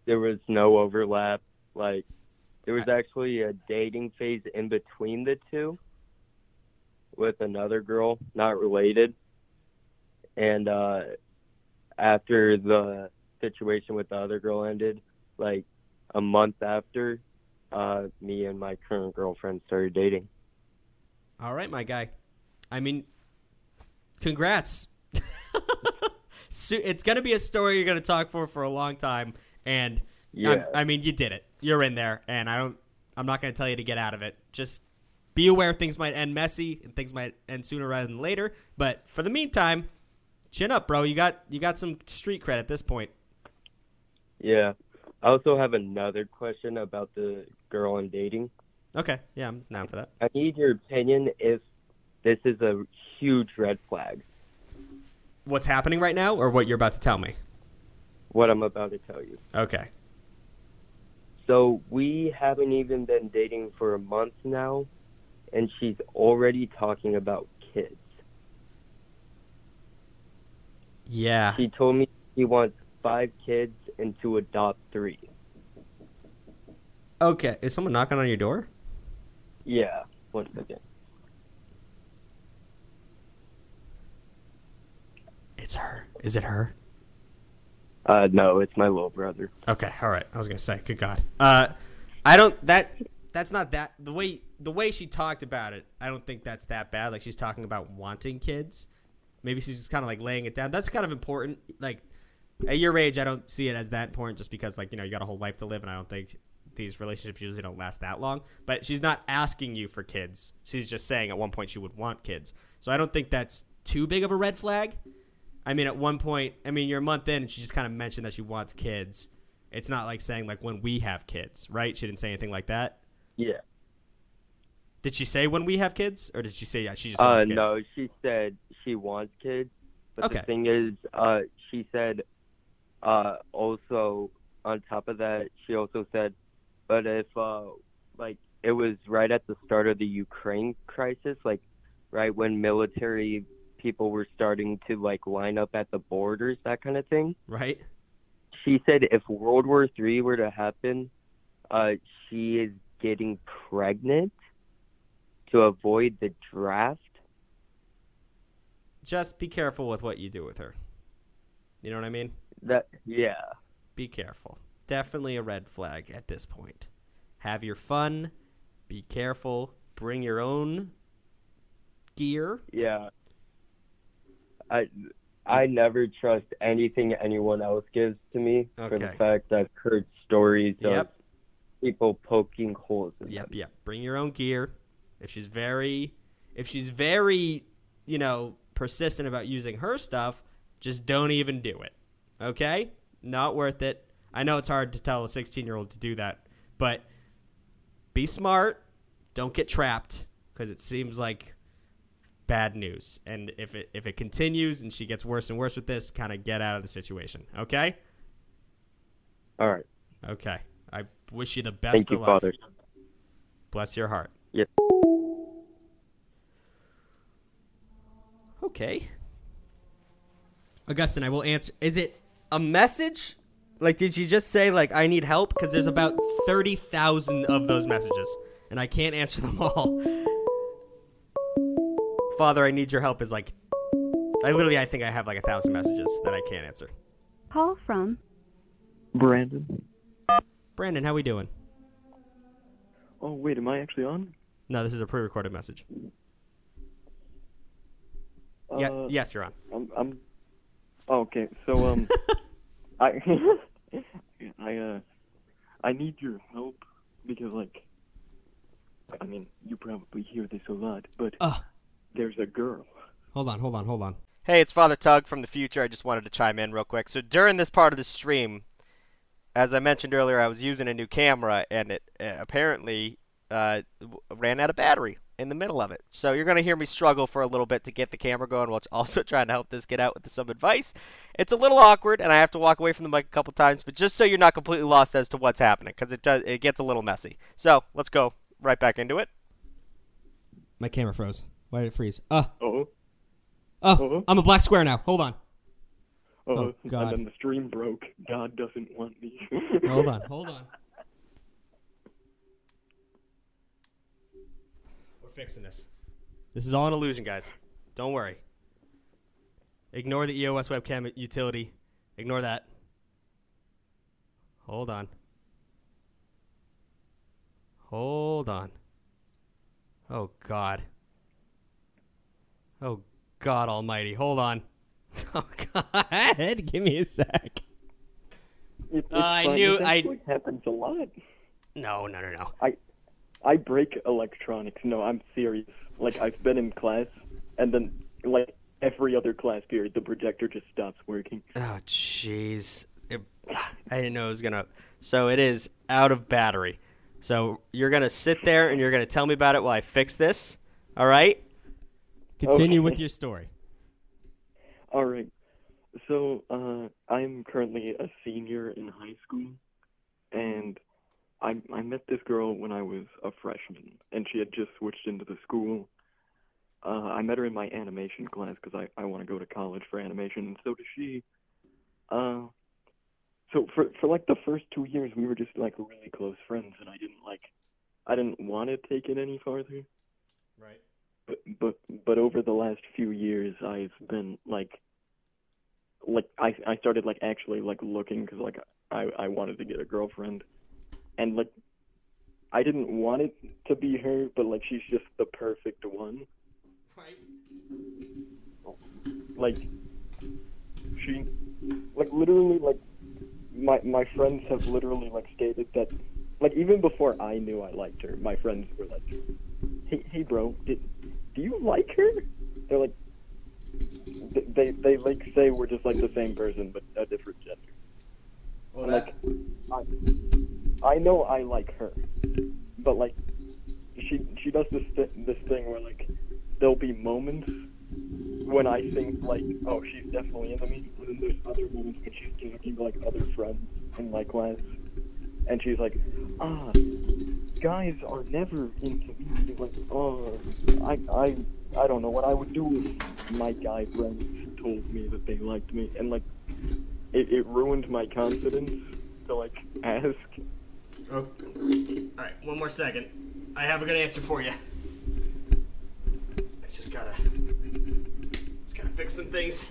There was no overlap. Like, there was actually a dating phase in between the two with another girl, not related. And after the situation with the other girl ended, like a month after, me and my current girlfriend started dating. All right, my guy. I mean, congrats. So it's going to be a story you're going to talk for a long time. And yeah. I mean, you did it. You're in there, and I'm not going to tell you to get out of it. Just be aware things might end messy and things might end sooner rather than later. But for the meantime, chin up, bro. You got some street cred at this point. Yeah. I also have another question about the girl I'm dating. Okay. Yeah, I'm down for that. I need your opinion if this is a huge red flag. What's happening right now or what you're about to tell me? What I'm about to tell you. Okay. So we haven't even been dating for a month now, and she's already talking about kids. Yeah. She told me she wants 5 kids and to adopt 3. Okay. Is someone knocking on your door? Yeah. One second. It's her. Is it her? No, it's my little brother. Okay, all right. I was going to say, good God. That's not that. The way she talked about it, I don't think that's that bad. Like, she's talking about wanting kids. Maybe she's just kind of, like, laying it down. That's kind of important. Like, at your age, I don't see it as that important just because, like, you know, you got a whole life to live, and I don't think these relationships usually don't last that long. But she's not asking you for kids. She's just saying at one point she would want kids. So I don't think that's too big of a red flag. I mean, at one point, I mean, you're a month in and she just kind of mentioned that she wants kids. It's not like saying like when we have kids, right? She didn't say anything like that. Yeah. Did she say when we have kids or did she say, yeah, she just wants kids? No, she said she wants kids. But okay. The thing is, she said also on top of that, she also said, but if like it was right at the start of the Ukraine crisis, like right when military people were starting to like line up at the borders, that kind of thing. Right. She said if World War III were to happen, she is getting pregnant to avoid the draft. Just be careful with what you do with her. You know what I mean? That, yeah. Be careful. Definitely a red flag at this point. Have your fun. Be careful. Bring your own gear. Yeah. I never trust anything anyone else gives to me. Okay. For the fact I've heard stories of people poking holes in them. Yep. Bring your own gear. If she's very, you know, persistent about using her stuff, just don't even do it. Okay? Not worth it. I know it's hard to tell a 16-year-old to do that, but be smart. Don't get trapped, because it seems like bad news. And if it continues and she gets worse and worse with this, kind of get out of the situation. Okay? All right. Okay. I wish you the best of luck. Thank you, Father. Bless your heart. Yes. Okay. Augustine, I will answer. Is it a message? Like, did she just say, like, I need help? Because there's about 30,000 of those messages, and I can't answer them all. Father, I need your help is, like, I think I have, like, 1,000 messages that I can't answer. Call from Brandon. Brandon, how we doing? Oh, wait, am I actually on? No, this is a pre-recorded message. Yeah, yes, you're on. I'm... Oh, okay, so, I need your help because, like, I mean, you probably hear this a lot, but there's a girl. Hold on. Hey, it's Father Tugg from the future. I just wanted to chime in real quick. So during this part of the stream, as I mentioned earlier, I was using a new camera, and it apparently ran out of battery in the middle of it. So you're going to hear me struggle for a little bit to get the camera going while also trying to help this get out with some advice. It's a little awkward, and I have to walk away from the mic a couple times, but just so you're not completely lost as to what's happening, because it gets a little messy. So let's go right back into it. My camera froze. Why did it freeze? I'm a black square now. Hold on. Oh, God. And then the stream broke. God doesn't want me. Hold on. Fixing this. This is all an illusion, guys. Don't worry. Ignore the EOS webcam utility. Ignore that. Hold on. Oh, God. Oh, God almighty. Hold on. Oh, God. Give me a sec. It happens a lot. No. I break electronics. No, I'm serious. Like, I've been in class, and then, like, every other class period, the projector just stops working. Oh, jeez. I didn't know it was going to... So it is out of battery. So you're going to sit there, and you're going to tell me about it while I fix this. All right? Continue with your story. All right. So I'm currently a senior in high school, and... I met this girl when I was a freshman, and she had just switched into the school. I met her in my animation class because I want to go to college for animation, and so does she. So for like the first 2 years, we were just like really close friends, and I didn't want to take it any farther. Right. But over the last few years, I've been like I started like actually like looking because like I wanted to get a girlfriend. And, like, I didn't want it to be her, but, like, she's just the perfect one. Right. Like, she, like, literally, like, my friends have literally, like, stated that, like, even before I knew I liked her, my friends were like, hey bro, do you like her? They're like, they like, say we're just, like, the same person, but a different gender. Well, I know I like her, but, like, she does this thing where, like, there'll be moments when I think, like, oh, she's definitely into me, and then there's other moments when she's talking to, like, other friends in my class, and she's like, guys are never inconvenient. Like, oh, I don't know what I would do if my guy friends told me that they liked me, and like, it ruined my confidence to like ask. Oh. All right, one more second. I have a good answer for you. I just gotta fix some things.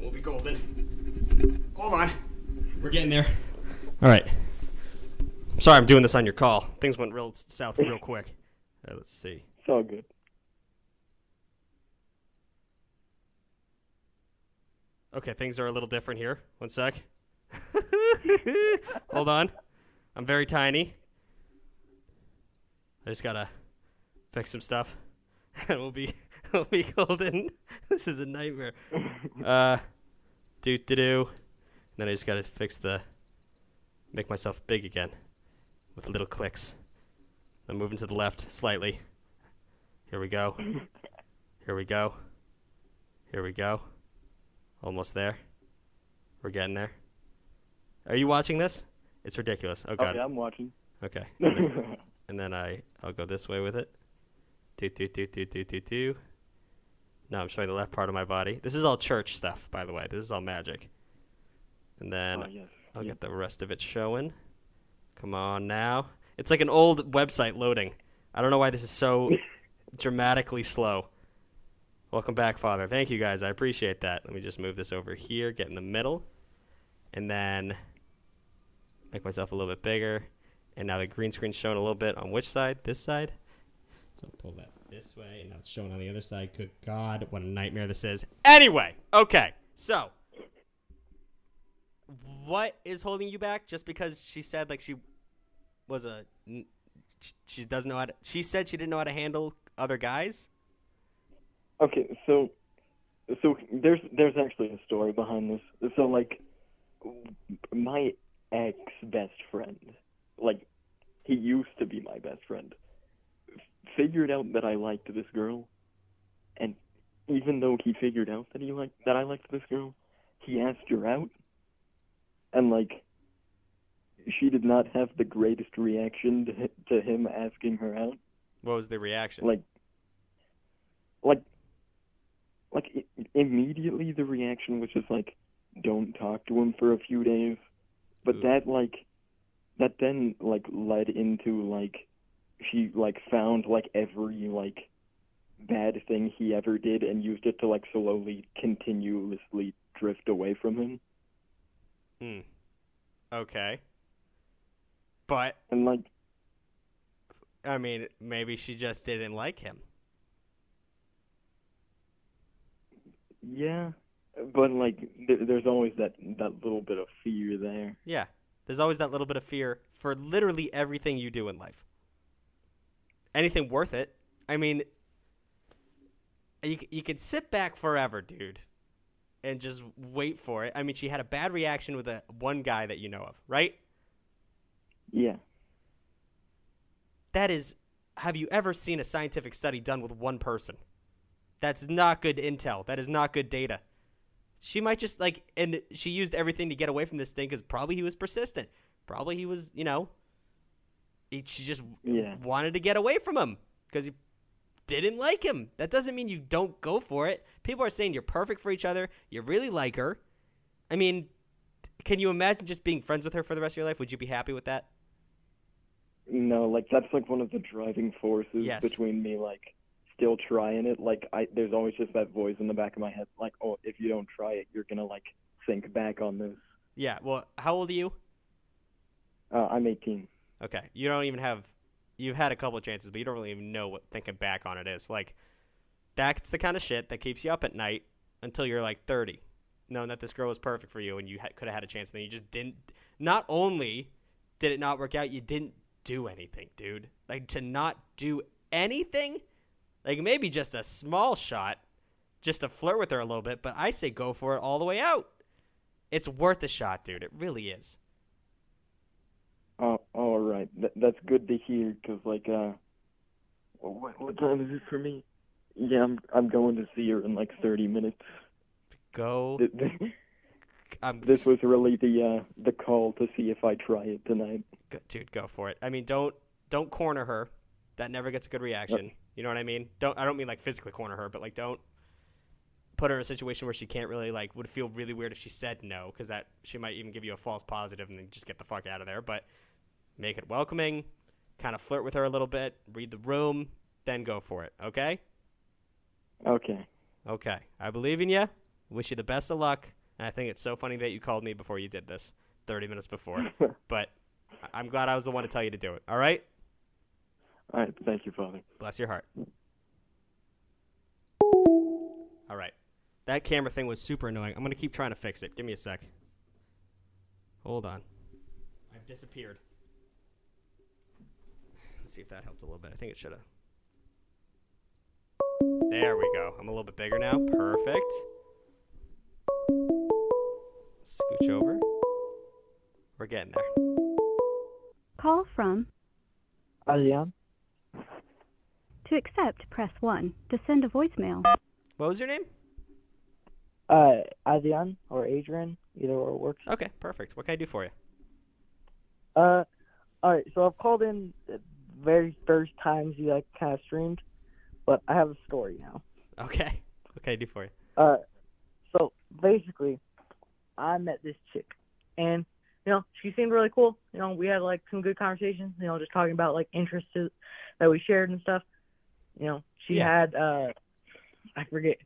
We'll be golden. Hold on, we're getting there. All right. Sorry, I'm doing this on your call. Things went real south real quick. Right, let's see. It's all good. Okay, things are a little different here. One sec. Hold on. I'm very tiny. I just gotta fix some stuff, and we'll be golden. This is a nightmare. Do. Then I just gotta make myself big again. With little clicks. I'm moving to the left slightly. Here we go. Here we go. Here we go. Almost there. We're getting there. Are you watching this? It's ridiculous. Oh, God. Oh, yeah, I'm watching. Okay. And then I'll go this way with it. Now I'm showing the left part of my body. This is all church stuff, by the way. This is all magic. And then I'll get the rest of it showing. Come on now. It's like an old website loading. I don't know why this is so dramatically slow. Welcome back, Father. Thank you, guys. I appreciate that. Let me just move this over here, get in the middle, and then make myself a little bit bigger. And now the green screen's showing a little bit on which side? This side? So pull that this way, and now it's showing on the other side. Good God, what a nightmare this is. Anyway, okay, so... What is holding you back? Just because she said like she doesn't know how to, she said she didn't know how to handle other guys? Okay, so there's actually a story behind this. So like my ex best friend, like he used to be my best friend, figured out that I liked this girl, and even though he figured out that I liked this girl, he asked her out. And, like, she did not have the greatest reaction to him asking her out. What was the reaction? Like, immediately the reaction was just, like, don't talk to him for a few days. But that then, like, led into, like, she, like, found, like, every, like, bad thing he ever did and used it to, like, slowly, continuously drift away from him. Hmm. Okay. But... And, like... I mean, maybe she just didn't like him. Yeah. But, like, there's always that little bit of fear there. Yeah. There's always that little bit of fear for literally everything you do in life. Anything worth it. I mean, you can sit back forever, dude. And just wait for it. I mean, she had a bad reaction with one guy that you know of, right? Yeah. That is, have you ever seen a scientific study done with one person? That's not good intel. That is not good data. She might just, like, and she used everything to get away from this thing because probably he was persistent. Probably he was, you know, she just wanted to get away from him because he didn't like him. That doesn't mean you don't go for it. People are saying you're perfect for each other. You really like her. I mean, can you imagine just being friends with her for the rest of your life? Would you be happy with that? No, like that's like one of the driving forces between me, like still trying it. Like there's always just that voice in the back of my head, like, oh, if you don't try it, you're going to like think back on this. Yeah. Well, how old are you? I'm 18. Okay. You don't even have... You've had a couple of chances, but you don't really even know what thinking back on it is. Like, that's the kind of shit that keeps you up at night until you're, like, 30, knowing that this girl was perfect for you and you could have had a chance, and then you just didn't. Not only did it not work out, you didn't do anything, dude. Like, to not do anything, like, maybe just a small shot, just to flirt with her a little bit, but I say go for it all the way out. It's worth a shot, dude. It really is. All right. That's good to hear, because, like, what time is it for me? Yeah, I'm going to see her in, like, 30 minutes. Go. This was really the call to see if I try it tonight. Dude, go for it. I mean, don't Don't corner her. That never gets a good reaction. Yep. You know what I mean? Don't. I don't mean like physically corner her, but like don't put her in a situation where she can't really like. Would feel really weird if she said no, because that she might even give you a false positive and then just get the fuck out of there. But make it welcoming. Kind of flirt with her a little bit. Read the room. Then go for it. Okay. Okay. Okay. I believe in you. Wish you the best of luck. And I think it's so funny that you called me before you did this, 30 minutes before. But I'm glad I was the one to tell you to do it. All right? All right. Thank you, Father. Bless your heart. All right. That camera thing was super annoying. I'm going to keep trying to fix it. Give me a sec. Hold on. I've disappeared. Let's see if that helped a little bit. I think it should have. There we go. I'm a little bit bigger now. Perfect. Scooch over. We're getting there. Call from Aliyah. To accept, press 1. To send a voicemail. What was your name? Adrian or Adrian, either or works. Okay, perfect. What can I do for you? All right. So I've called in the very first times you like kind of streamed, but I have a story now. Okay. What can I do for you? So basically, I met this chick, and you know she seemed really cool. You know we had like some good conversations. You know just talking about like interests that we shared and stuff. You know she had I forget.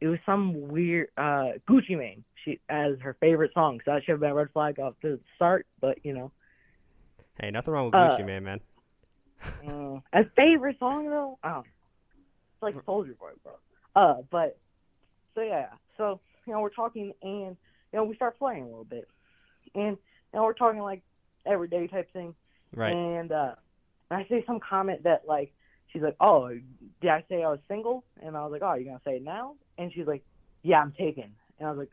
It was some weird Gucci Mane. She as her favorite song, so that should have been a red flag off to the start. But you know, hey, nothing wrong with Gucci Mane, man. As favorite song though, oh, it's like Soldier Boy, bro. But so yeah, so you know we're talking, and you know we start playing a little bit, and you know we're talking like everyday type thing, right? And I say some comment that like. She's like, oh, did I say I was single? And I was like, oh, you're going to say it now? And she's like, yeah, I'm taken. And I was like,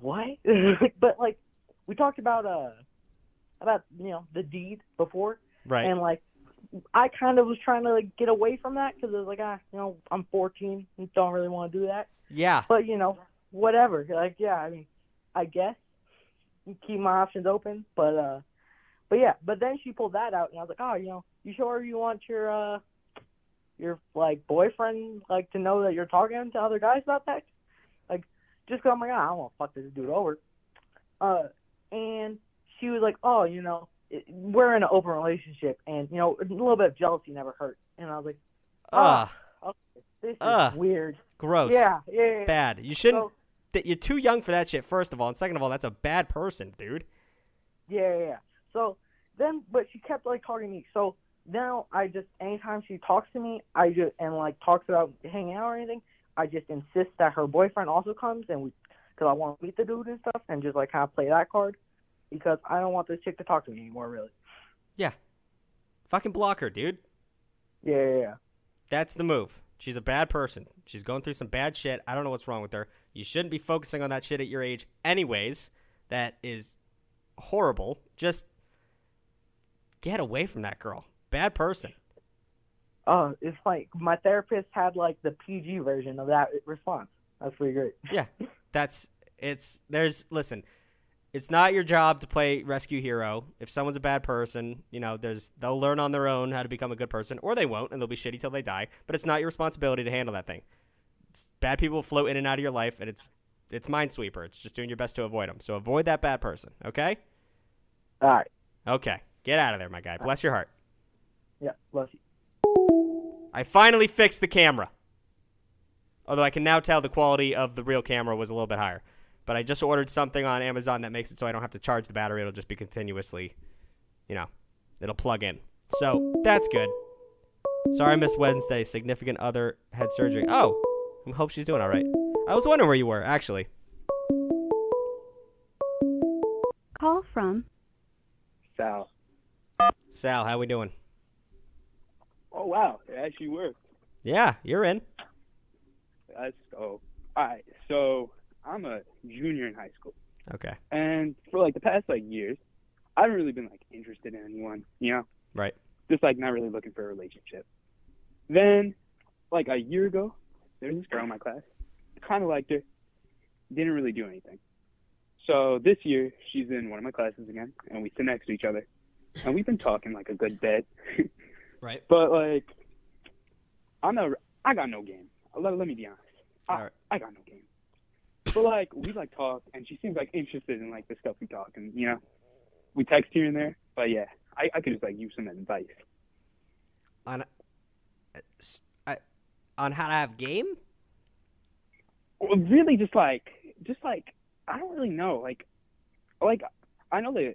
what? But, like, we talked about, you know, the deed before. Right. And, like, I kind of was trying to, like, get away from that because it was like, ah, you know, I'm 14 and don't really want to do that. Yeah. But, you know, whatever. Like, yeah, I mean, I guess you keep my options open. But, yeah. But then she pulled that out, and I was like, oh, you know, you sure you want your like boyfriend like to know that you're talking to other guys about that? Like, just go, oh my god, I don't want to fuck this dude over. And she was like, oh, you know, we're in an open relationship, and you know, a little bit of jealousy never hurt. And I was like, okay, this is weird, gross, yeah, bad. You shouldn't. You're too young for that shit. First of all, and second of all, that's a bad person, dude. Yeah. So then, but she kept like talking to me, so. Now I just anytime she talks to me, I just and like talks about hanging out or anything, I just insist that her boyfriend also comes and we, because I want to meet the dude and stuff and just like kind of play that card, because I don't want this chick to talk to me anymore really. Yeah, fucking block her, dude. Yeah. That's the move. She's a bad person. She's going through some bad shit. I don't know what's wrong with her. You shouldn't be focusing on that shit at your age, anyways. That is horrible. Just get away from that girl. Bad person. Oh, it's like my therapist had like the PG version of that response. That's pretty great. Yeah, listen, it's not your job to play rescue hero. If someone's a bad person, you know, they'll learn on their own how to become a good person, or they won't, and they'll be shitty till they die. But it's not your responsibility to handle that thing. It's, bad people float in and out of your life, and it's Minesweeper. It's just doing your best to avoid them. So avoid that bad person. Okay. All right. Okay, get out of there, my guy. Bless your heart. Yeah, bless you. I finally fixed the camera. Although I can now tell the quality of the real camera was a little bit higher. But I just ordered something on Amazon that makes it so I don't have to charge the battery. It'll just be continuously, you know, it'll plug in. So that's good. Sorry I missed Wednesday. Significant other had surgery. Oh, I hope she's doing all right. I was wondering where you were, actually. Call from Sal. Sal, how we doing? Oh, wow. It actually worked. Yeah, you're in. Let's go. All right. So I'm a junior in high school. Okay. And for, like, the past, like, years, I haven't really been, like, interested in anyone, you know? Right. Just, like, not really looking for a relationship. Then, like, a year ago, there was this girl in my class. Kind of liked her. Didn't really do anything. So this year, she's in one of my classes again, and we sit next to each other. and we've been talking like a good bit. Right. But like, I got no game. Let me be honest. All right. I got no game. But like, we like talk, and she seems like interested in like the stuff we talk, and you know, we text here and there. But yeah, I could just like use some advice on how to have game. Well, really, just like I don't really know. Like I know that.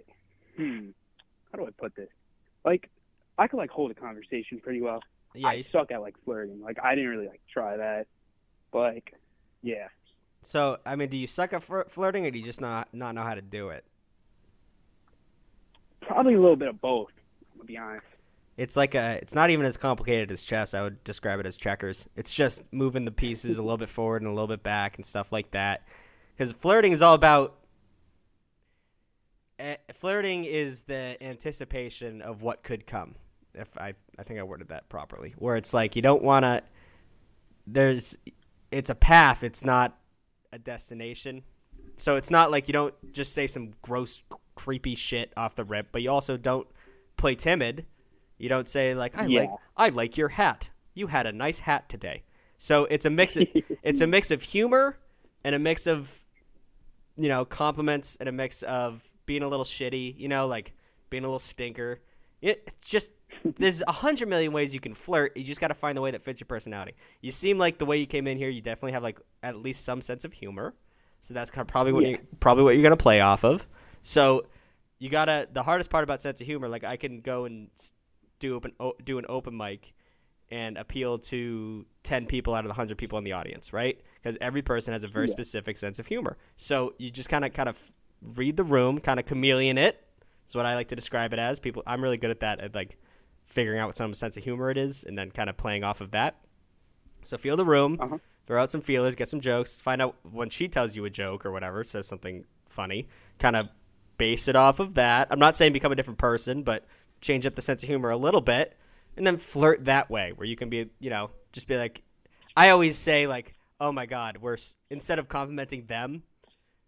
How do I put this? Like, I could like hold a conversation pretty well. Yeah, I suck at like flirting. Like, I didn't really like try that. But like, yeah. So, I mean, do you suck at flirting, or do you just not know how to do it? Probably a little bit of both, to be honest. It's like it's not even as complicated as chess. I would describe it as checkers. It's just moving the pieces a little bit forward and a little bit back and stuff like that. Because flirting is all about. Flirting is the anticipation of what could come. If I think I worded that properly, where it's like you don't want to. It's a path. It's not a destination. So it's not like you don't just say some gross, creepy shit off the rip, but you also don't play timid. You don't say like, I like your hat. You had a nice hat today. So it's a mix. It's a mix of humor and a mix of, you know, compliments and a mix of being a little shitty, you know, like being a little stinker. It's just, there's 100 million ways you can flirt. You just got to find the way that fits your personality. You seem like the way you came in here, you definitely have like at least some sense of humor. So that's kind of probably what you're going to play off of. So you got to, the hardest part about sense of humor, like I can go and do an open mic and appeal to 10 people out of the 100 people in the audience, right? Because every person has a very specific sense of humor. So you just kind of read the room, kind of chameleon it. Is what I like to describe it as. People, I'm really good at that, at like figuring out what someone's sense of humor it is, and then kind of playing off of that. So feel the room, throw out some feelers, get some jokes, find out when she tells you a joke or whatever, says something funny, kind of base it off of that. I'm not saying become a different person, but change up the sense of humor a little bit, and then flirt that way, where you can be, you know, just be like, I always say like, oh my God, instead of complimenting them,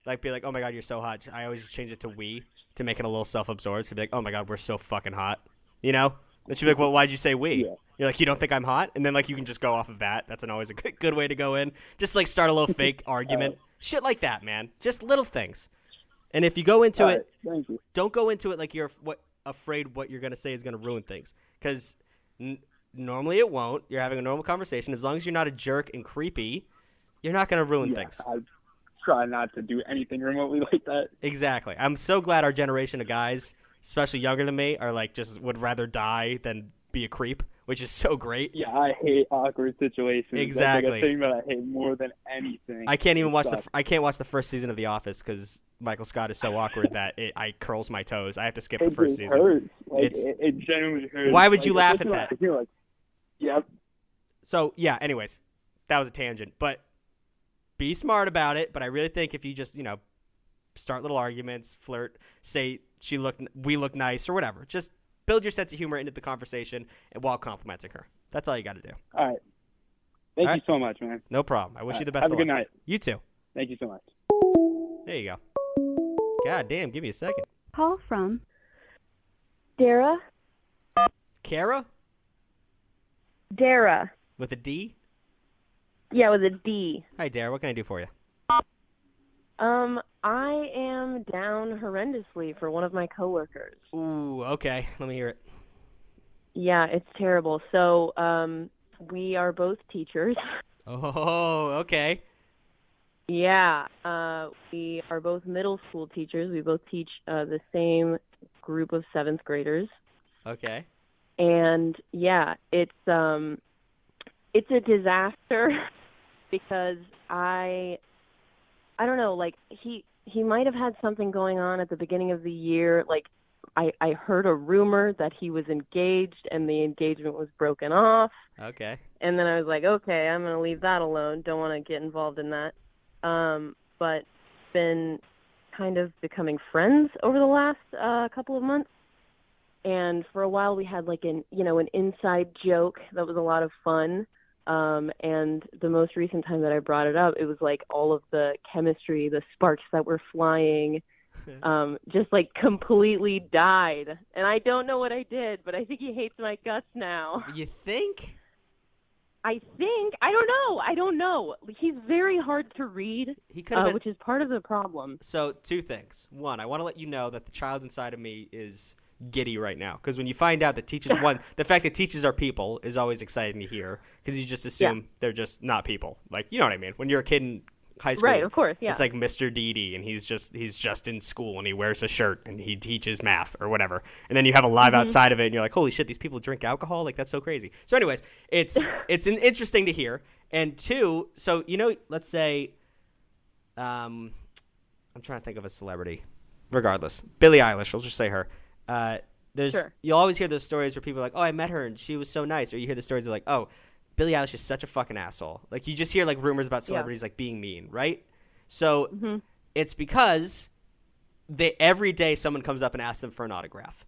like be like, oh my God, you're so hot. I always change it to we, to make it a little self-absorbed. So be like, oh my God, we're so fucking hot, you know? And she'd be like, well, why'd you say we? Yeah. You're like, you don't think I'm hot? And then like you can just go off of that. That's always a good way to go in. Just like start a little fake argument. Shit like that, man. Just little things. And if you go into don't go into it like you're afraid what you're going to say is going to ruin things. Because normally it won't. You're having a normal conversation. As long as you're not a jerk and creepy, you're not going to ruin things. I try not to do anything remotely like that. Exactly. I'm so glad our generation of guys, especially younger than me, are like just would rather die than be a creep, which is so great. Yeah, I hate awkward situations. Exactly. That's like a thing that I hate more than anything. I can't even watch the first season of The Office because Michael Scott is so awkward that I curls my toes. I have to skip the first season. Hurts. Like, it genuinely hurts. Why would you laugh at that? You're like, yep. So yeah. Anyways, that was a tangent, but be smart about it. But I really think if you just, you know, start little arguments, flirt, say we look nice or whatever. Just build your sense of humor into the conversation and while complimenting her. That's all you got to do. All right. Thank you so much, man. No problem. I wish you the best of luck. Have a good night. You too. Thank you so much. There you go. God damn, give me a second. Call from Dara. Kara? Dara. With a D? Yeah, with a D. Hi, Dara. What can I do for you? I am down horrendously for one of my coworkers. Ooh, okay. Let me hear it. Yeah, it's terrible. So, we are both teachers. Oh, okay. Yeah, we are both middle school teachers. We both teach the same group of 7th graders. Okay. And yeah, it's a disaster because I don't know, like, he might have had something going on at the beginning of the year. Like, I heard a rumor that he was engaged, and the engagement was broken off. Okay. And then I was like, okay, I'm going to leave that alone. Don't want to get involved in that. But been kind of becoming friends over the last couple of months. And for a while we had, like, an inside joke that was a lot of fun. And the most recent time that I brought it up, it was like all of the chemistry, the sparks that were flying, just like completely died. And I don't know what I did, but I think he hates my guts now. You think? I don't know. He's very hard to read, which is part of the problem. So two things. One, I want to let you know that the child inside of me is giddy right now, because when you find out that teachers, the fact that teachers are people is always exciting to hear, because you just assume they're just not people. Like, you know what I mean? When you're a kid in high school, right? Of course, yeah. It's like Mr. Dede, and he's just in school, and he wears a shirt, and he teaches math or whatever. And then you have a live outside of it, and you're like, holy shit, these people drink alcohol? Like, that's so crazy. So, anyways, it's an interesting to hear. And two, so you know, let's say, I'm trying to think of a celebrity. Regardless, Billie Eilish. We'll just say her. You'll always hear those stories where people are like, oh, I met her and she was so nice, or you hear the stories of like, oh, Billie Eilish is such a fucking asshole. Like, you just hear like rumors about celebrities like being mean, right? So it's because every day someone comes up and asks them for an autograph,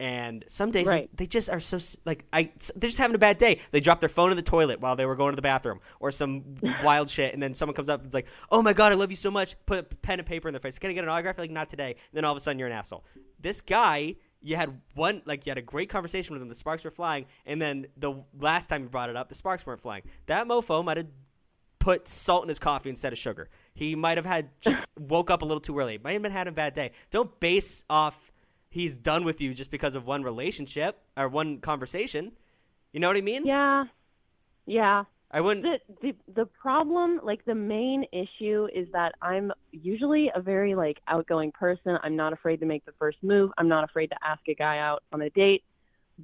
and some days they just are so like they're just having a bad day. They dropped their phone in the toilet while they were going to the bathroom or some wild shit, and then someone comes up and it's like, oh my god, I love you so much. Put a pen and paper in their face. Can I get an autograph? Like, not today. And then all of a sudden you're an asshole. This guy. You had a great conversation with him. The sparks were flying, and then the last time you brought it up, the sparks weren't flying. That mofo might have put salt in his coffee instead of sugar. He might have just woke up a little too early. Might have been had a bad day. Don't base off he's done with you just because of one relationship or one conversation. You know what I mean? Yeah, yeah. I wouldn't. The problem, like the main issue, is that I'm usually a very like outgoing person. I'm not afraid to make the first move. I'm not afraid to ask a guy out on a date.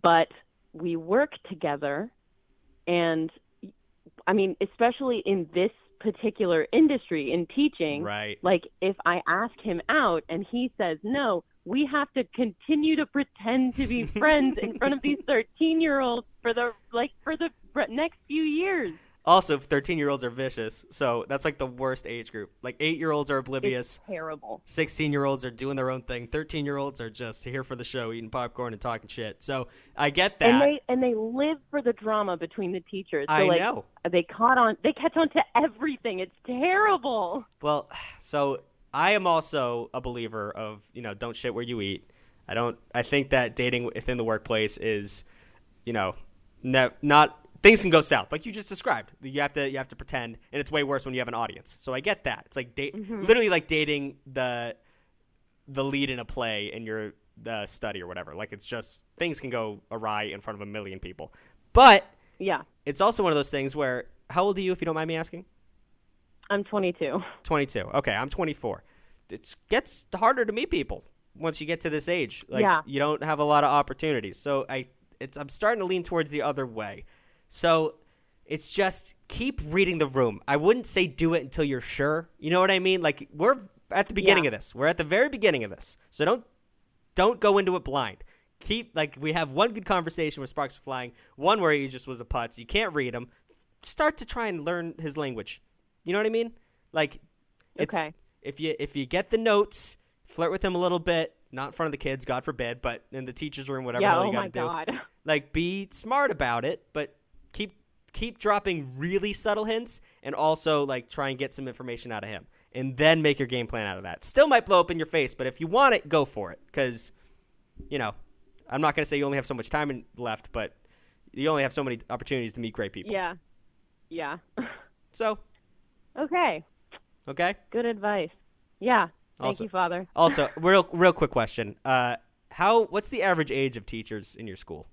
But we work together, and I mean, especially in this particular industry, in teaching, right? Like, if I ask him out and he says no, we have to continue to pretend to be friends in front of these 13-year-olds for the next few years. Also, 13-year-olds are vicious, so that's like the worst age group. Like, 8-year-olds are oblivious. It's terrible. 16-year-olds are doing their own thing. 13-year-olds are just here for the show, eating popcorn and talking shit. So I get that. And they live for the drama between the teachers. So, I know. They catch on to everything. It's terrible. Well, so I am also a believer of, you know, don't shit where you eat. I think that dating within the workplace is, you know, not. Things can go south, like you just described. You have to pretend, and it's way worse when you have an audience. So I get that. It's like literally like dating the lead in a play in your the study or whatever. Like, it's just things can go awry in front of a million people. But yeah, it's also one of those things where, how old are you, if you don't mind me asking? I'm 22. 22. Okay, I'm 24. It gets harder to meet people once you get to this age. Like, you don't have a lot of opportunities. So I'm starting to lean towards the other way. So it's just keep reading the room. I wouldn't say do it until you're sure. You know what I mean? Like, we're at the beginning of this. We're at the very beginning of this. So don't go into it blind. Keep, like, we have one good conversation with sparks flying, one where he just was a putz. You can't read him. Start to try and learn his language. You know what I mean? Like, it's, if you get the notes, flirt with him a little bit, not in front of the kids, God forbid, but in the teacher's room, whatever the hell you got to do. God. Like, be smart about it, but keep dropping really subtle hints, and also like try and get some information out of him, and then make your game plan out of that. Still might blow up in your face, but if you want it, go for it, because, you know, I'm not going to say you only have so much time left, but you only have so many opportunities to meet great people. Yeah. Yeah. So. Okay. Okay. Good advice. Yeah. Thank you, Father. Also, real quick question. What's the average age of teachers in your school?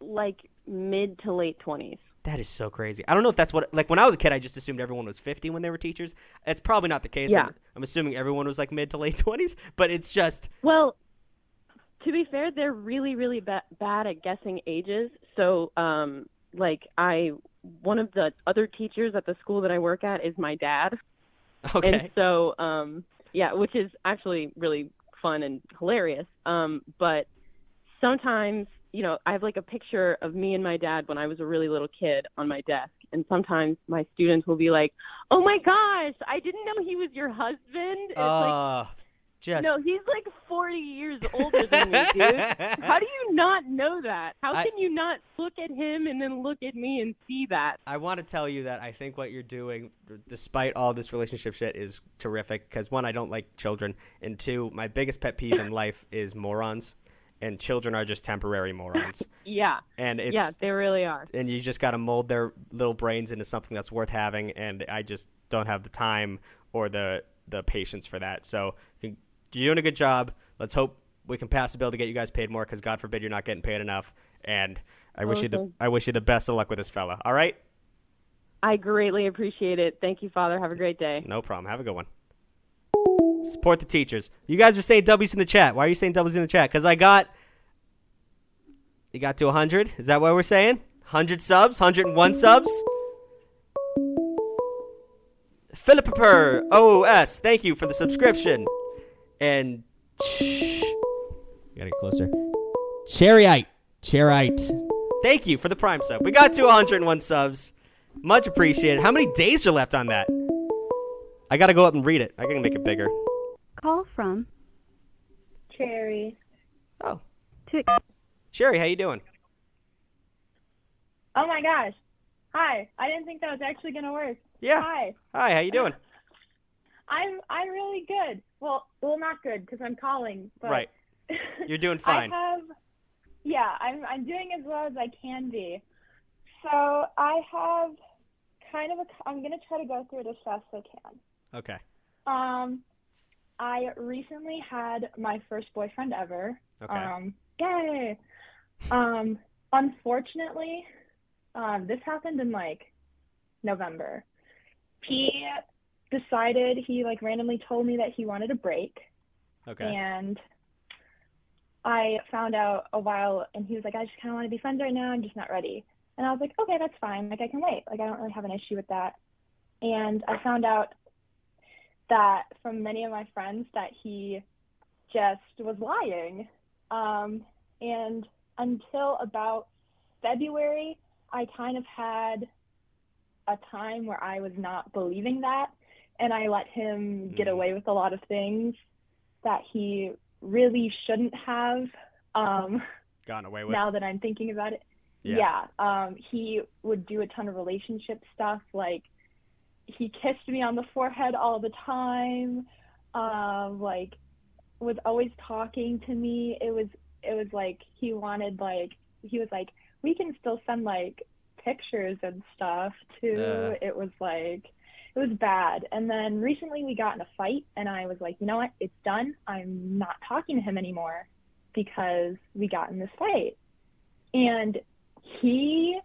Like mid to late 20s. That is so crazy. I don't know if that's what, like, when I was a kid, I just assumed everyone was 50 when they were teachers. It's probably not the case. Yeah. I'm assuming everyone was like mid to late 20s, but it's just. Well, to be fair, they're really, really bad at guessing ages. So, like, one of the other teachers at the school that I work at is my dad. Okay. And so, which is actually really fun and hilarious. But sometimes, you know, I have like a picture of me and my dad when I was a really little kid on my desk. And sometimes my students will be like, oh my gosh, I didn't know he was your husband. It's just... No, he's like 40 years older than me, dude. How do you not know that? How can you not look at him and then look at me and see that? I want to tell you that I think what you're doing, despite all this relationship shit, is terrific. Because one, I don't like children. And two, my biggest pet peeve in life is morons. And children are just temporary morons. Yeah. And it's, yeah, they really are. And you just got to mold their little brains into something that's worth having. And I just don't have the time or the patience for that. So you're doing a good job. Let's hope we can pass a bill to get you guys paid more, because God forbid you're not getting paid enough. And I wish you the best of luck with this fella. All right? I greatly appreciate it. Thank you, Father. Have a great day. No problem. Have a good one. Support the teachers. You guys are saying W's in the chat. Why are you saying W's in the chat? Because you got to 100. Is that what we're saying? 100 subs? 101 subs? Philipper OS. Thank you for the subscription. And gotta get closer. Cherryite. Thank you for the prime sub. We got to 101 subs. Much appreciated. How many days are left on that? I gotta go up and read it. I can make it bigger. Call from Cherry. Oh. Sherry, how you doing? Oh my gosh. Hi. I didn't think that was actually gonna work. Yeah. Hi, how you doing? I'm really good. Well, not good because I'm calling, but right. You're doing fine. I'm doing as well as I can be. So I have I'm gonna try to go through it as fast as I can. Okay. I recently had my first boyfriend ever. Okay. Yay. Unfortunately, this happened in like November. He decided he randomly told me that he wanted a break. Okay. And I found out a while, and he was like, I just kind of want to be friends right now. I'm just not ready. And I was like, okay, that's fine. I can wait. I don't really have an issue with that. And I found out that from many of my friends that he just was lying. And until about February, I kind of had a time where I was not believing that, and I let him get away with a lot of things that he really shouldn't have. Gotten away with. Now that I'm thinking about it. Yeah. He would do a ton of relationship stuff. He kissed me on the forehead all the time. Was always talking to me. It was like he wanted, he was like, we can still send pictures and stuff too. It was bad. And then recently we got in a fight, and I was like, you know what? It's done. I'm not talking to him anymore because we got in this fight. And he,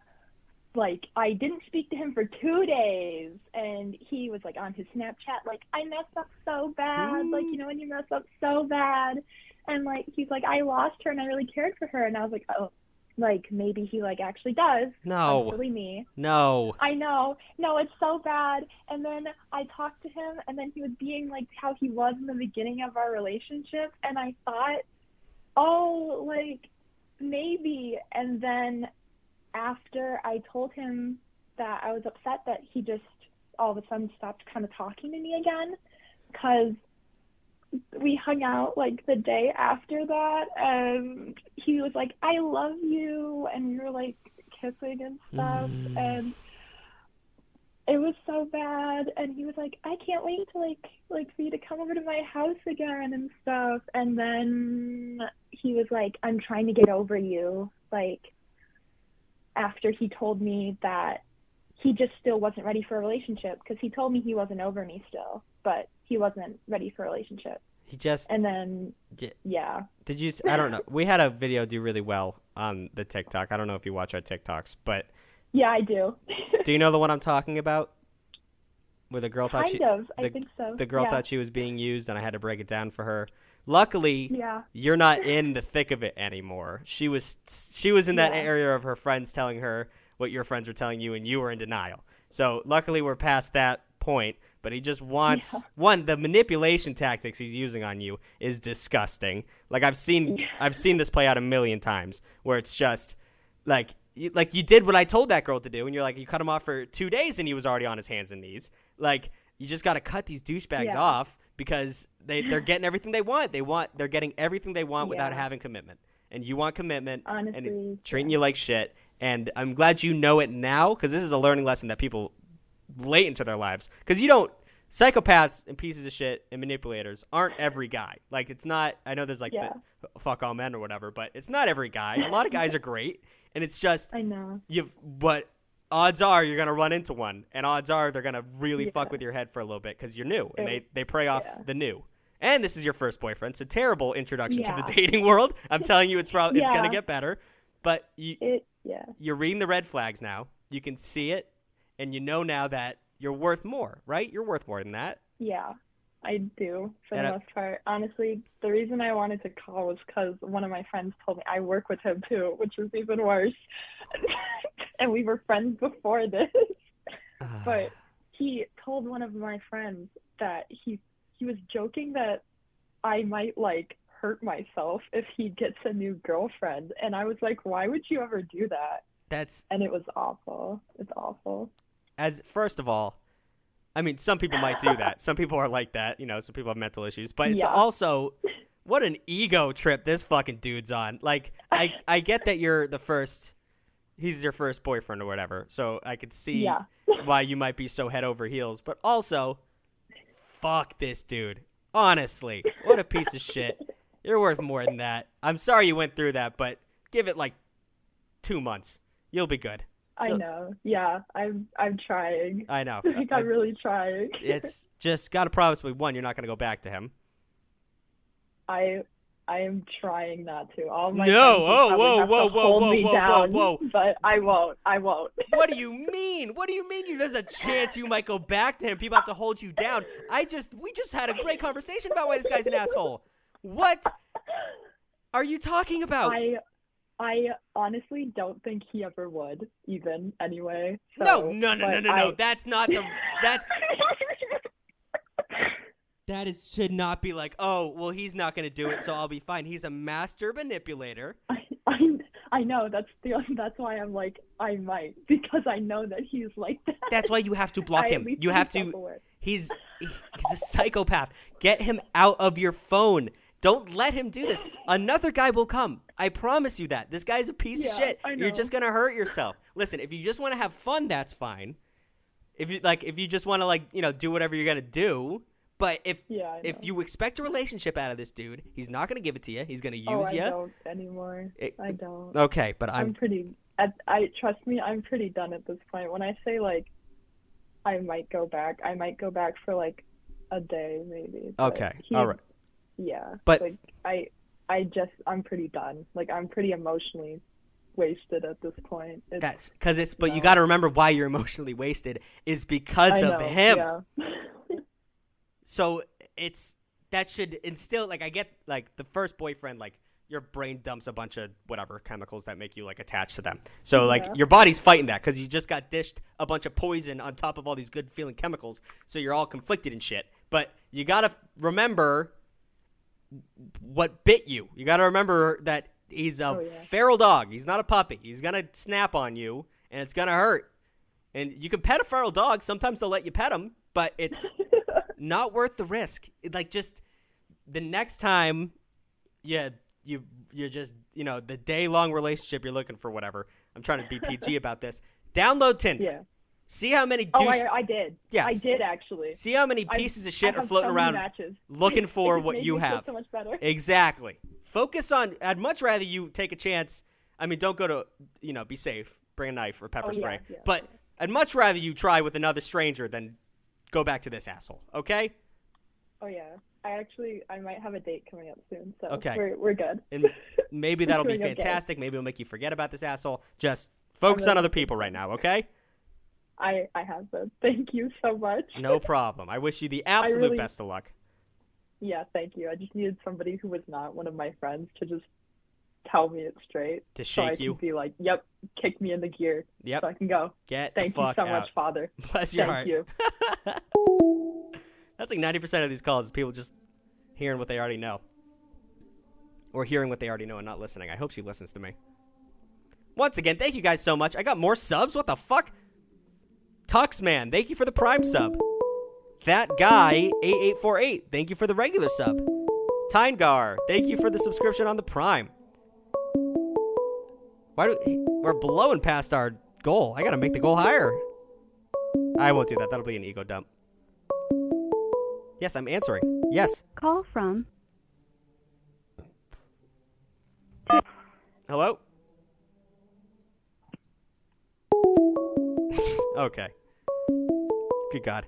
I didn't speak to him for 2 days, and he was, on his Snapchat, I messed up so bad, when you mess up so bad, and, he's like, I lost her, and I really cared for her, and I was like, oh, maybe he, actually does. No. That's really me. No. I know. No, it's so bad, and then I talked to him, and then he was being, how he was in the beginning of our relationship, and I thought, oh, maybe, and then after I told him that I was upset that he just all of a sudden stopped kind of talking to me again, because we hung out the day after that, and he was like, I love you, and we were kissing and stuff, and it was so bad, and he was like, I can't wait to for you to come over to my house again and stuff, and then he was like, I'm trying to get over you, after he told me that he just still wasn't ready for a relationship, because he told me he wasn't over me still, but he wasn't ready for a relationship. Did you, I don't know. We had a video do really well on the TikTok. I don't know if you watch our TikToks, but. Yeah, I do. Do you know the one I'm talking about? Where the girl thought I think so. The girl thought she was being used, and I had to break it down for her. Luckily, you're not in the thick of it anymore. She was in that area of her friends telling her what your friends were telling you, and you were in denial. So luckily we're past that point, but he just wants the manipulation tactics he's using on you is disgusting. I've seen this play out a million times where it's just you did what I told that girl to do, and you're you cut him off for 2 days, and he was already on his hands and knees. You just got to cut these douchebags off because they're getting everything they want. They're getting everything they want without having commitment. And you want commitment, honestly, and it's treating you like shit. And I'm glad you know it now, because this is a learning lesson that people late into their lives. Because you don't – psychopaths and pieces of shit and manipulators aren't every guy. Like, it's not – I know there's, like, the fuck all men or whatever, but it's not every guy. A lot of guys are great, and it's just – I know. But odds are you're going to run into one, and odds are they're going to really fuck with your head for a little bit because you're new, and they prey off the new. And this is your first boyfriend, so terrible introduction to the dating world. I'm telling you, it's probably it's going to get better. But you're reading the red flags now. You can see it, and you know now that you're worth more, right? You're worth more than that. Yeah, I do, for the most part. Honestly, the reason I wanted to call was because one of my friends told me I work with him too, which was even worse. And we were friends before this. But he told one of my friends that he was joking that I might, like, hurt myself if he gets a new girlfriend. And I was like, why would you ever do that? And it was awful. It's awful. First of all, I mean, some people might do that. Some people are like that. You know, some people have mental issues. But it's also, what an ego trip this fucking dude's on. Like, I get that you're the first, he's your first boyfriend or whatever. So I could see why you might be so head over heels. But also... fuck this dude. Honestly, what a piece of shit. You're worth more than that. I'm sorry you went through that, but give it like 2 months. You'll be good. I know. Yeah, I'm trying. I know. Like, I'm really trying. It's just gotta promise me, one, you're not gonna go back to him. I am trying not to. All my whoa, but I won't. What do you mean? What do you mean? There's a chance you might go back to him. People have to hold you down. We just had a great conversation about why this guy's an asshole. What are you talking about? I honestly don't think he ever would, even anyway. So, no. That should not be like, oh, well, he's not going to do it, so I'll be fine. He's a master manipulator. I know. That's why I'm like, I might, because I know that he's like that. That's why you have to block him. You have to. He's a psychopath. Get him out of your phone. Don't let him do this. Another guy will come. I promise you that. This guy's a piece of shit. You're just going to hurt yourself. Listen, if you just want to have fun, that's fine. If you just want to, like, you know, do whatever you're going to do. But if you expect a relationship out of this dude, he's not going to give it to you. He's going to use you. I don't anymore. I don't. Okay, but I'm pretty – trust me, I'm pretty done at this point. When I say, like, I might go back for, like, a day maybe. Okay, all right. Yeah. But like, I'm pretty done. Like, I'm pretty emotionally wasted at this point. But you got to remember why you're emotionally wasted is because of him. Yeah. So that should instill, like, I get, like, the first boyfriend, like, your brain dumps a bunch of whatever chemicals that make you, like, attached to them. So, like, your body's fighting that because you just got dished a bunch of poison on top of all these good feeling chemicals. So you're all conflicted and shit. But you got to remember what bit you. You got to remember that he's a feral dog. He's not a puppy. He's going to snap on you and it's going to hurt. And you can pet a feral dog. Sometimes they'll let you pet him, but it's... not worth the risk. Like, just the next time, you're just, you know, the day-long relationship you're looking for, whatever. I'm trying to be PG about this. Download Tinder. Yeah. See how many I did. Yes. I did, actually. See how many pieces of shit are floating around looking for what you have. So much better. Exactly. Focus on – I'd much rather you take a chance. I mean, don't go to – you know, be safe. Bring a knife or pepper spray. Yeah. But I'd much rather you try with another stranger than – go back to this asshole, okay? Oh, yeah. I might have a date coming up soon, so we're good. And maybe that'll be fantastic. Okay. Maybe it'll make you forget about this asshole. Just focus on other people right now, okay? I have been. Thank you so much. No problem. I wish you the absolute best of luck. Yeah, thank you. I just needed somebody who was not one of my friends to just tell me it straight. To shake you. So I can be like, yep, kick me in the gear. Yep. So I can go. Thank you so much, Father. Bless your heart. Thank you. That's like 90% of these calls is people just hearing what they already know. Or hearing what they already know and not listening. I hope she listens to me. Once again, thank you guys so much. I got more subs? What the fuck? Tuxman, thank you for the Prime sub. That Guy 8848, thank you for the regular sub. Tynegar, thank you for the subscription on the Prime. We're blowing past our goal. I gotta make the goal higher. I won't do that. That'll be an ego dump. Yes, I'm answering. Yes. Call from. Hello? Okay. Good God.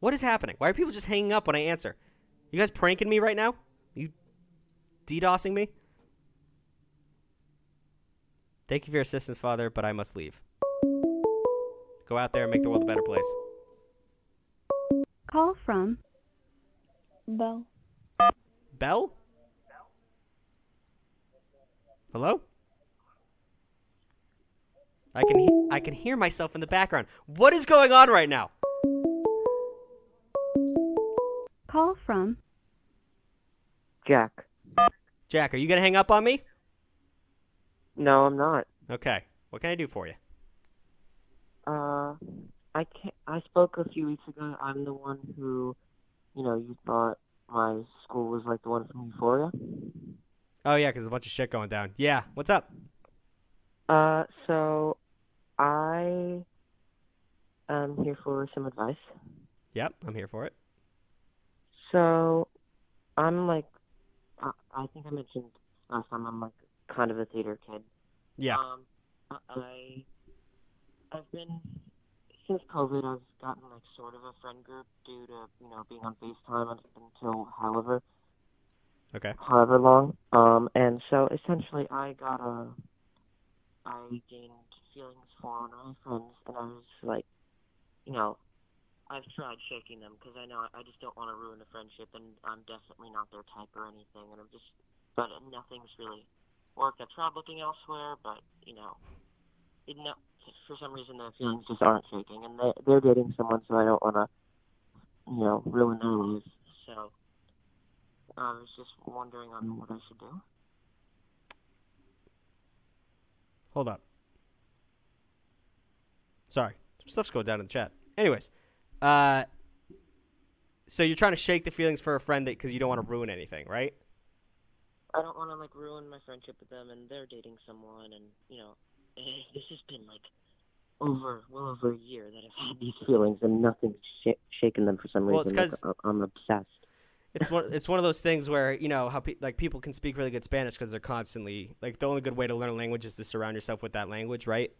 What is happening? Why are people just hanging up when I answer? You guys pranking me right now? You DDoSing me? Thank you for your assistance, Father, but I must leave. Go out there and make the world a better place. Call from Bell. Bell? Hello? I can hear myself in the background. What is going on right now? Call from Jack. Jack, are you gonna hang up on me? No, I'm not. Okay. What can I do for you? I spoke a few weeks ago. I'm the one who, you know, you thought my school was like the one from Euphoria. Oh, yeah, because there's a bunch of shit going down. Yeah, what's up? So I am here for some advice. Yep, I'm here for it. So I'm like, I think I mentioned last time I'm like kind of a theater kid. Yeah. I've been, since COVID, I've gotten like sort of a friend group due to, you know, being on FaceTime until however long. And so essentially I gained feelings for one of my friends, and I was like, you know, I've tried shaking them because I know I just don't want to ruin the friendship, and I'm definitely not their type or anything, and but nothing's really worked. I've tried looking elsewhere, but, you know, for some reason their feelings just aren't shaking, and they're dating someone, so I don't want to, you know, ruin their lives. So I was just wondering on what I should do. Hold up. Sorry. Some stuff's going down in the chat. Anyways, so you're trying to shake the feelings for a friend because you don't want to ruin anything, right? I don't want to, like, ruin my friendship with them, and they're dating someone, and, you know, this has been, like, well over a year that I've had these feelings, and nothing's shaking them for some reason. Well, it's because I'm obsessed. It's one of those things where, you know, how people can speak really good Spanish because they're constantly, like, the only good way to learn a language is to surround yourself with that language, right?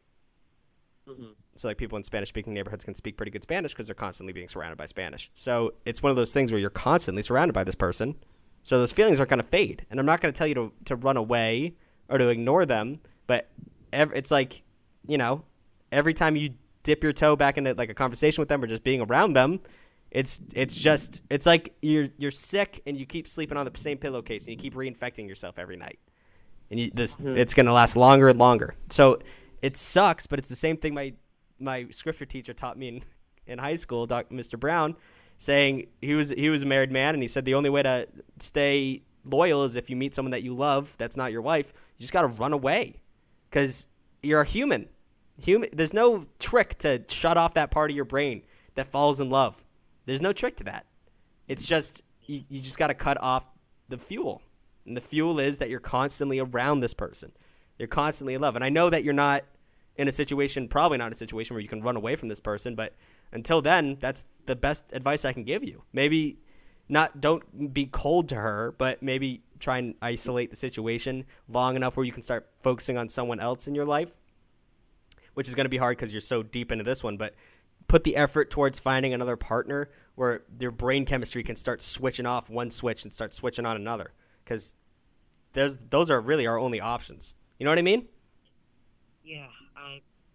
Mm-hmm. So, like, people in Spanish-speaking neighborhoods can speak pretty good Spanish because they're constantly being surrounded by Spanish. So it's one of those things where you're constantly surrounded by this person. So those feelings are going to fade. And I'm not going to tell you to run away or to ignore them, but it's like, you know, every time you dip your toe back into, like, a conversation with them or just being around them, it's like you're sick and you keep sleeping on the same pillowcase and you keep reinfecting yourself every night. And it's going to last longer and longer. So it sucks, but it's the same thing my scripture teacher taught me in high school, Mr. Brown, saying he was a married man, and he said the only way to stay loyal is if you meet someone that you love that's not your wife. You just got to run away because you're a human. There's no trick to shut off that part of your brain that falls in love. There's no trick to that. It's just you just got to cut off the fuel, and the fuel is that you're constantly around this person. You're constantly in love. And I know that you're not in a situation, probably not a situation where you can run away from this person. But until then, that's the best advice I can give you. Maybe don't be cold to her, but maybe try and isolate the situation long enough where you can start focusing on someone else in your life, which is going to be hard because you're so deep into this one. But put the effort towards finding another partner where their brain chemistry can start switching off one switch and start switching on another, because those are really our only options. You know what I mean? Yeah,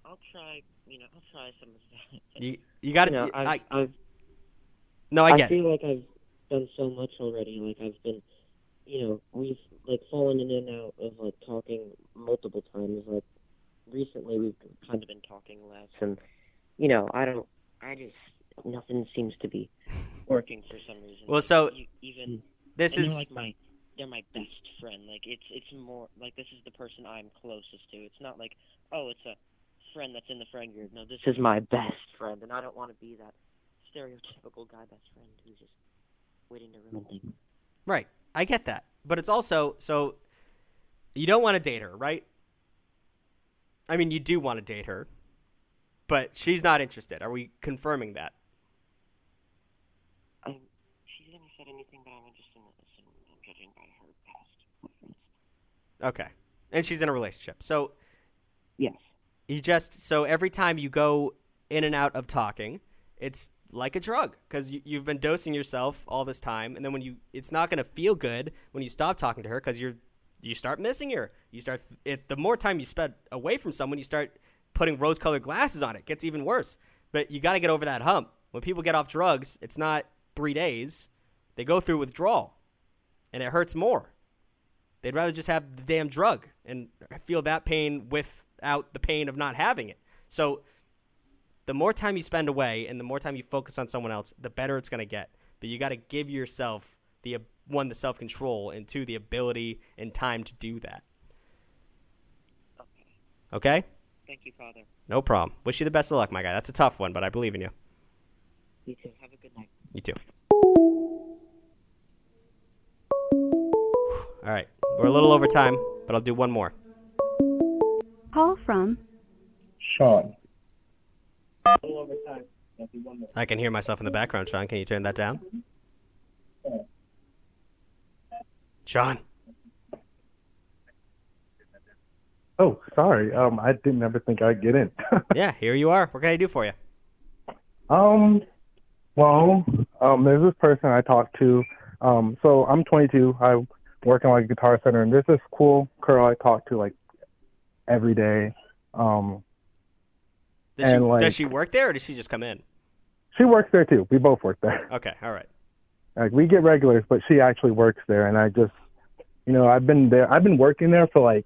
I'll try. You know, I'll try some of that. You got to. You know, I feel like I've done so much already. Like I've been, you know, we've like fallen in and out of like talking multiple times. Like recently, we've kind of been talking less, and you know, nothing seems to be working for some reason. Well, so even this is like they're my best friend. Like, it's more, like, this is the person I'm closest to. It's not like, oh, it's a friend that's in the friend group. No, this is my best friend, and I don't want to be that stereotypical guy best friend who's just waiting to ruin things. Right. I get that. But it's also, so you don't want to date her, right? I mean, you do want to date her, but she's not interested. Are we confirming that? She hasn't said anything, but I'm interested in this, and I'm judging by her past. Okay. And she's in a relationship. So, yes. You just, so every time you go in and out of talking, it's like a drug, because you've been dosing yourself all this time, and then when you, it's not going to feel good when you stop talking to her, because you start missing her. You start, the more time you spend away from someone, you start putting rose-colored glasses on it. It gets even worse. But you got to get over that hump. When people get off drugs, it's not 3 days. They go through withdrawal, and it hurts more. They'd rather just have the damn drug and feel that pain without the pain of not having it. So the more time you spend away and the more time you focus on someone else, the better it's going to get. But you got to give yourself, the self-control, and two, the ability and time to do that. Okay? Thank you, Father. No problem. Wish you the best of luck, my guy. That's a tough one, but I believe in you. You too. Have a good night. You too. All right. We're a little over time, but I'll do one more. Call from Sean. A little over time. I'll do one more. I can hear myself in the background, Sean. Can you turn that down? Yeah. Sean. Oh, sorry. I didn't ever think I'd get in. Yeah, here you are. What can I do for you? There's this person I talked to. So I'm 22. I work in like Guitar Center, and there's this cool girl I talk to like every day. Does she work there, or does she just come in? She works there too. We both work there. Okay, all right. Like we get regulars, but she actually works there, and I just, I've been working there for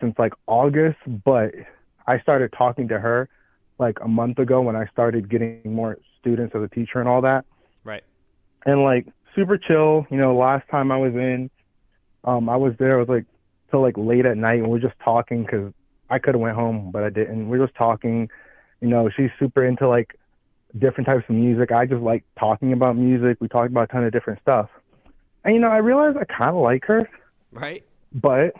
since August, but I started talking to her like a month ago when I started getting more students as a teacher and all that. Right. And super chill. Last time I was in, I was there. I was till late at night, and we're just talking because I could have went home, but I didn't. We're just talking. She's super into different types of music. I just like talking about music. We talked about a ton of different stuff, and I realized I kind of like her. Right. But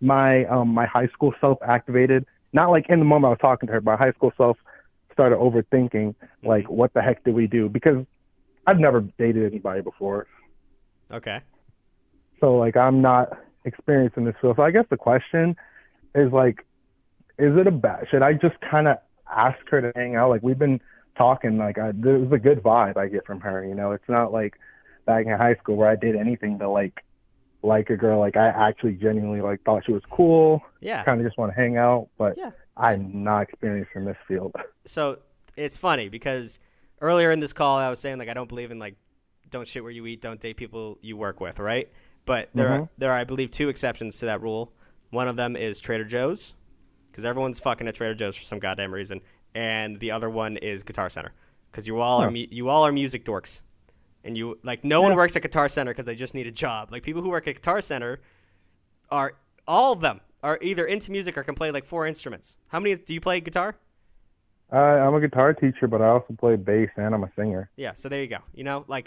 my high school self activated. Not in the moment I was talking to her, but my high school self started overthinking. What the heck did we do? Because I've never dated anybody before. Okay. So, I'm not experienced in this field. So I guess the question is, is it a bad? Should I just kind of ask her to hang out? We've been talking. There was a good vibe I get from her, It's not back in high school where I did anything to, like a girl. I actually genuinely, thought she was cool. Yeah. Kind of just want to hang out. But yeah. I'm not experienced in this field. So, it's funny because earlier in this call, I was saying, I don't believe in, don't shit where you eat, don't date people you work with, right? But there are, I believe, two exceptions to that rule. One of them is Trader Joe's, because everyone's fucking at Trader Joe's for some goddamn reason. And the other one is Guitar Center, because you all are music dorks. And you, no one works at Guitar Center because they just need a job. People who work at Guitar Center are, all of them, are either into music or can play, 4 instruments. How many, do you play guitar? I'm a guitar teacher, but I also play bass, and I'm a singer. Yeah, so there you go.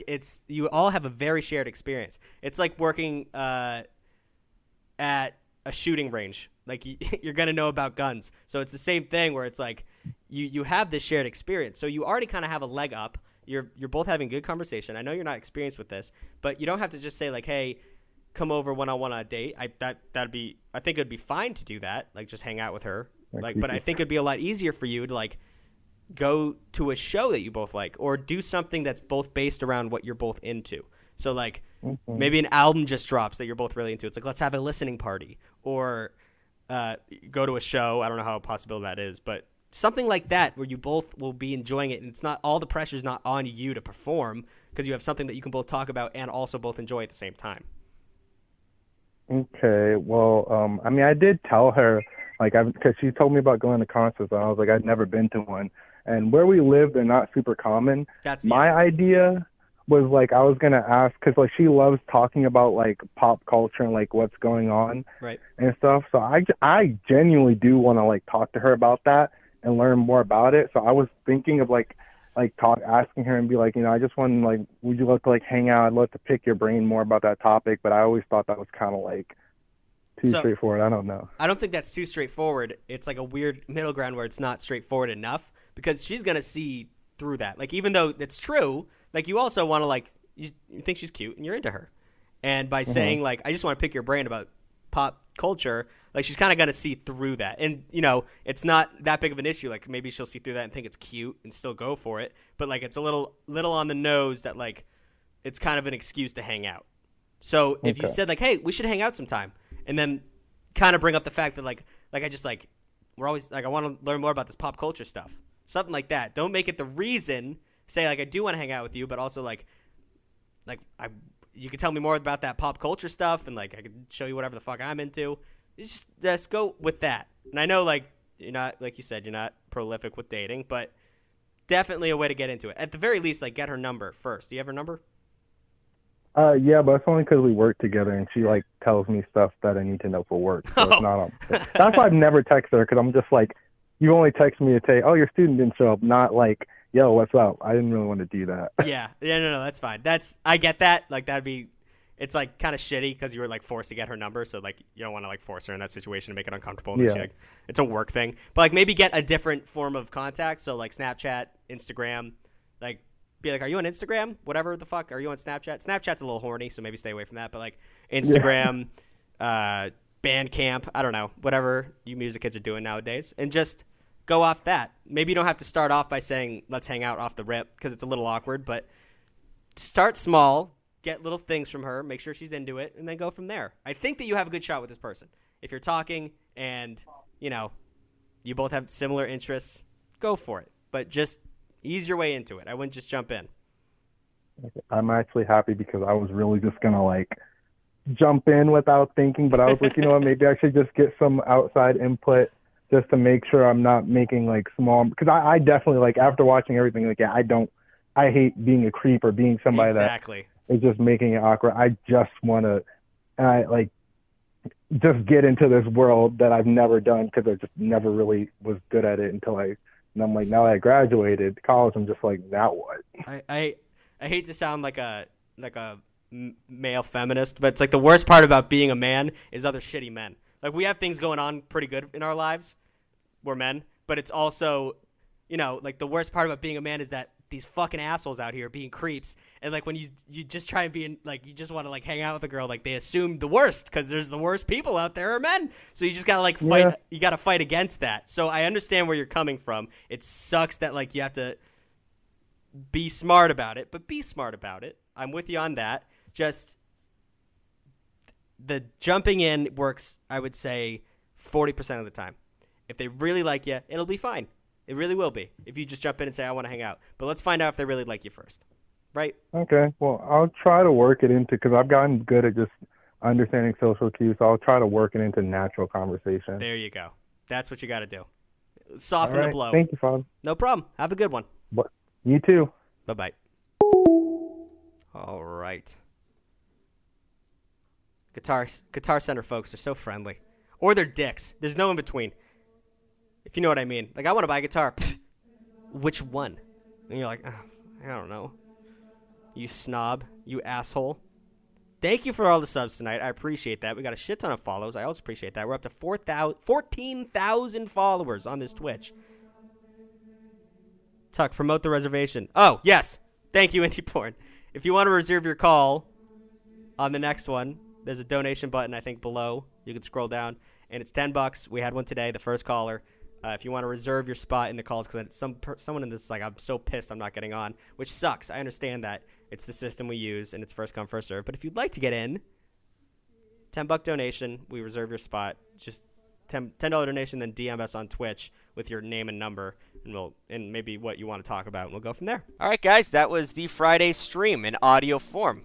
It's, you all have a very shared experience. It's like working at a shooting range. You're going to know about guns. So it's the same thing where it's you have this shared experience. So you already kind of have a leg up. You're both having good conversation. I know you're not experienced with this, but you don't have to just say hey, come over when I want a date. I think it'd be fine to do that. Just hang out with her. But I think it'd be a lot easier for you to go to a show that you both like, or do something that's both based around what you're both into. So maybe an album just drops that you're both really into. It's let's have a listening party, or go to a show. I don't know how possible that is, but something like that where you both will be enjoying it, and it's not, all the pressure's not on you to perform, because you have something that you can both talk about and also both enjoy at the same time. Okay. Well, I did tell her, because she told me about going to concerts, and I was I'd never been to one. And where we live, they're not super common. My idea was, I was going to ask, because, she loves talking about, pop culture and, what's going on. Right. And stuff. So I genuinely do want to, talk to her about that. and learn more about it. So I was thinking of asking her and be like, you know, I just want to would you love to hang out? I'd love to pick your brain more about that topic. But I always thought that was kind of too straightforward. I don't know. I don't think that's too straightforward. It's like a weird middle ground where it's not straightforward enough, because she's going to see through that. Even though it's true, you also want to you think she's cute and you're into her. And by saying I just want to pick your brain about pop culture, she's kind of going to see through that. And, you know, it's not that big of an issue. Maybe she'll see through that and think it's cute and still go for it. But it's a little on the nose that it's kind of an excuse to hang out. So if you said hey, we should hang out sometime, and then kind of bring up the fact that we're always I want to learn more about this pop culture stuff, something like that. Don't make it the reason. Say I do want to hang out with you, but also you can tell me more about that pop culture stuff, and I can show you whatever the fuck I'm into. Just go with that. And I know you're not, like you said, you're not prolific with dating, but definitely a way to get into it. At the very least, get her number first. Do you have her number? Yeah, but it's only because we work together, and she tells me stuff that I need to know for work. So it's not on. That's why I've never texted her, because I'm just you only text me to say, oh, your student didn't show up, not yo, what's up? I didn't really want to do that. Yeah, no, that's fine. I get that. That'd be, it's kind of shitty because you were forced to get her number. So you don't want to force her in that situation and make it uncomfortable. Yeah. It's a work thing. But maybe get a different form of contact. So Snapchat, Instagram, be are you on Instagram? Whatever the fuck. Are you on Snapchat? Snapchat's a little horny, so maybe stay away from that. But Instagram, Bandcamp, I don't know, whatever you music kids are doing nowadays. And just go off that. Maybe you don't have to start off by saying, let's hang out off the rip, because it's a little awkward, but start small, get little things from her, make sure she's into it, and then go from there. I think that you have a good shot with this person. If you're talking and, you both have similar interests, go for it. But just ease your way into it. I wouldn't just jump in. I'm actually happy because I was really just going to, jump in without thinking, but I was you know what, maybe I should just get some outside input, just to make sure I'm not making small, because I definitely after watching everything, I hate being a creep or being somebody that is just making it awkward. I just want to just get into this world that I've never done, because I just never really was good at it until I'm now that I graduated college, I'm just now what? I hate to sound like a male feminist, but it's the worst part about being a man is other shitty men. We have things going on pretty good in our lives. We're men. But it's also, the worst part about being a man is that these fucking assholes out here being creeps. And, when you just try and be in, you just want to, hang out with a girl. They assume the worst, because there's the worst people out there are men. So you just got to, fight. Yeah. You got to fight against that. So I understand where you're coming from. It sucks that, you have to be smart about it. But be smart about it. I'm with you on that. Just... the jumping in works, I would say, 40% of the time. If they really like you, it'll be fine. It really will be. If you just jump in and say, I want to hang out. But let's find out if they really like you first. Right? Okay. Well, I'll try to work it into, because I've gotten good at just understanding social cues. So I'll try to work it into natural conversation. There you go. That's what you got to do. Soften the blow. Thank you, Father. No problem. Have a good one. But you too. Bye-bye. All right. Guitar Center folks are so friendly. Or they're dicks. There's no in between. If you know what I mean. I want to buy a guitar. Which one? And you're I don't know. You snob. You asshole. Thank you for all the subs tonight. I appreciate that. We got a shit ton of follows. I also appreciate that. We're up to 14,000 followers on this Twitch. Tuck, promote the reservation. Oh, yes. Thank you, Indie Porn. If you want to reserve your call on the next one, there's a donation button, I think, below. You can scroll down, and it's $10. We had one today, the first caller. If you want to reserve your spot in the calls, because someone in this is I'm so pissed I'm not getting on, which sucks. I understand that. It's the system we use, and it's first come, first serve. But if you'd like to get in, $10 donation, we reserve your spot. Just $10 donation, then DM us on Twitch with your name and number, and maybe what you want to talk about, and we'll go from there. All right, guys, that was the Friday stream in audio form.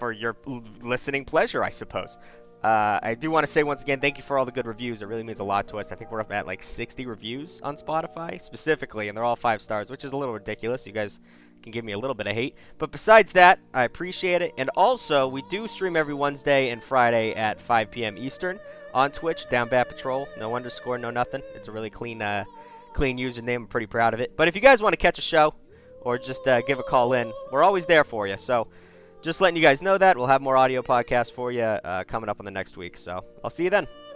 For your listening pleasure, I suppose. I do want to say once again, thank you for all the good reviews. It really means a lot to us. I think we're up at 60 reviews on Spotify specifically, and they're all 5 stars, which is a little ridiculous. You guys can give me a little bit of hate. But besides that, I appreciate it. And also, we do stream every Wednesday and Friday at 5 p.m. Eastern on Twitch, Down Bad Patrol. No underscore, no nothing. It's a really clean clean username. I'm pretty proud of it. But if you guys want to catch a show or just give a call in, we're always there for you. So just letting you guys know that. We'll have more audio podcasts for you coming up in the next week. So I'll see you then.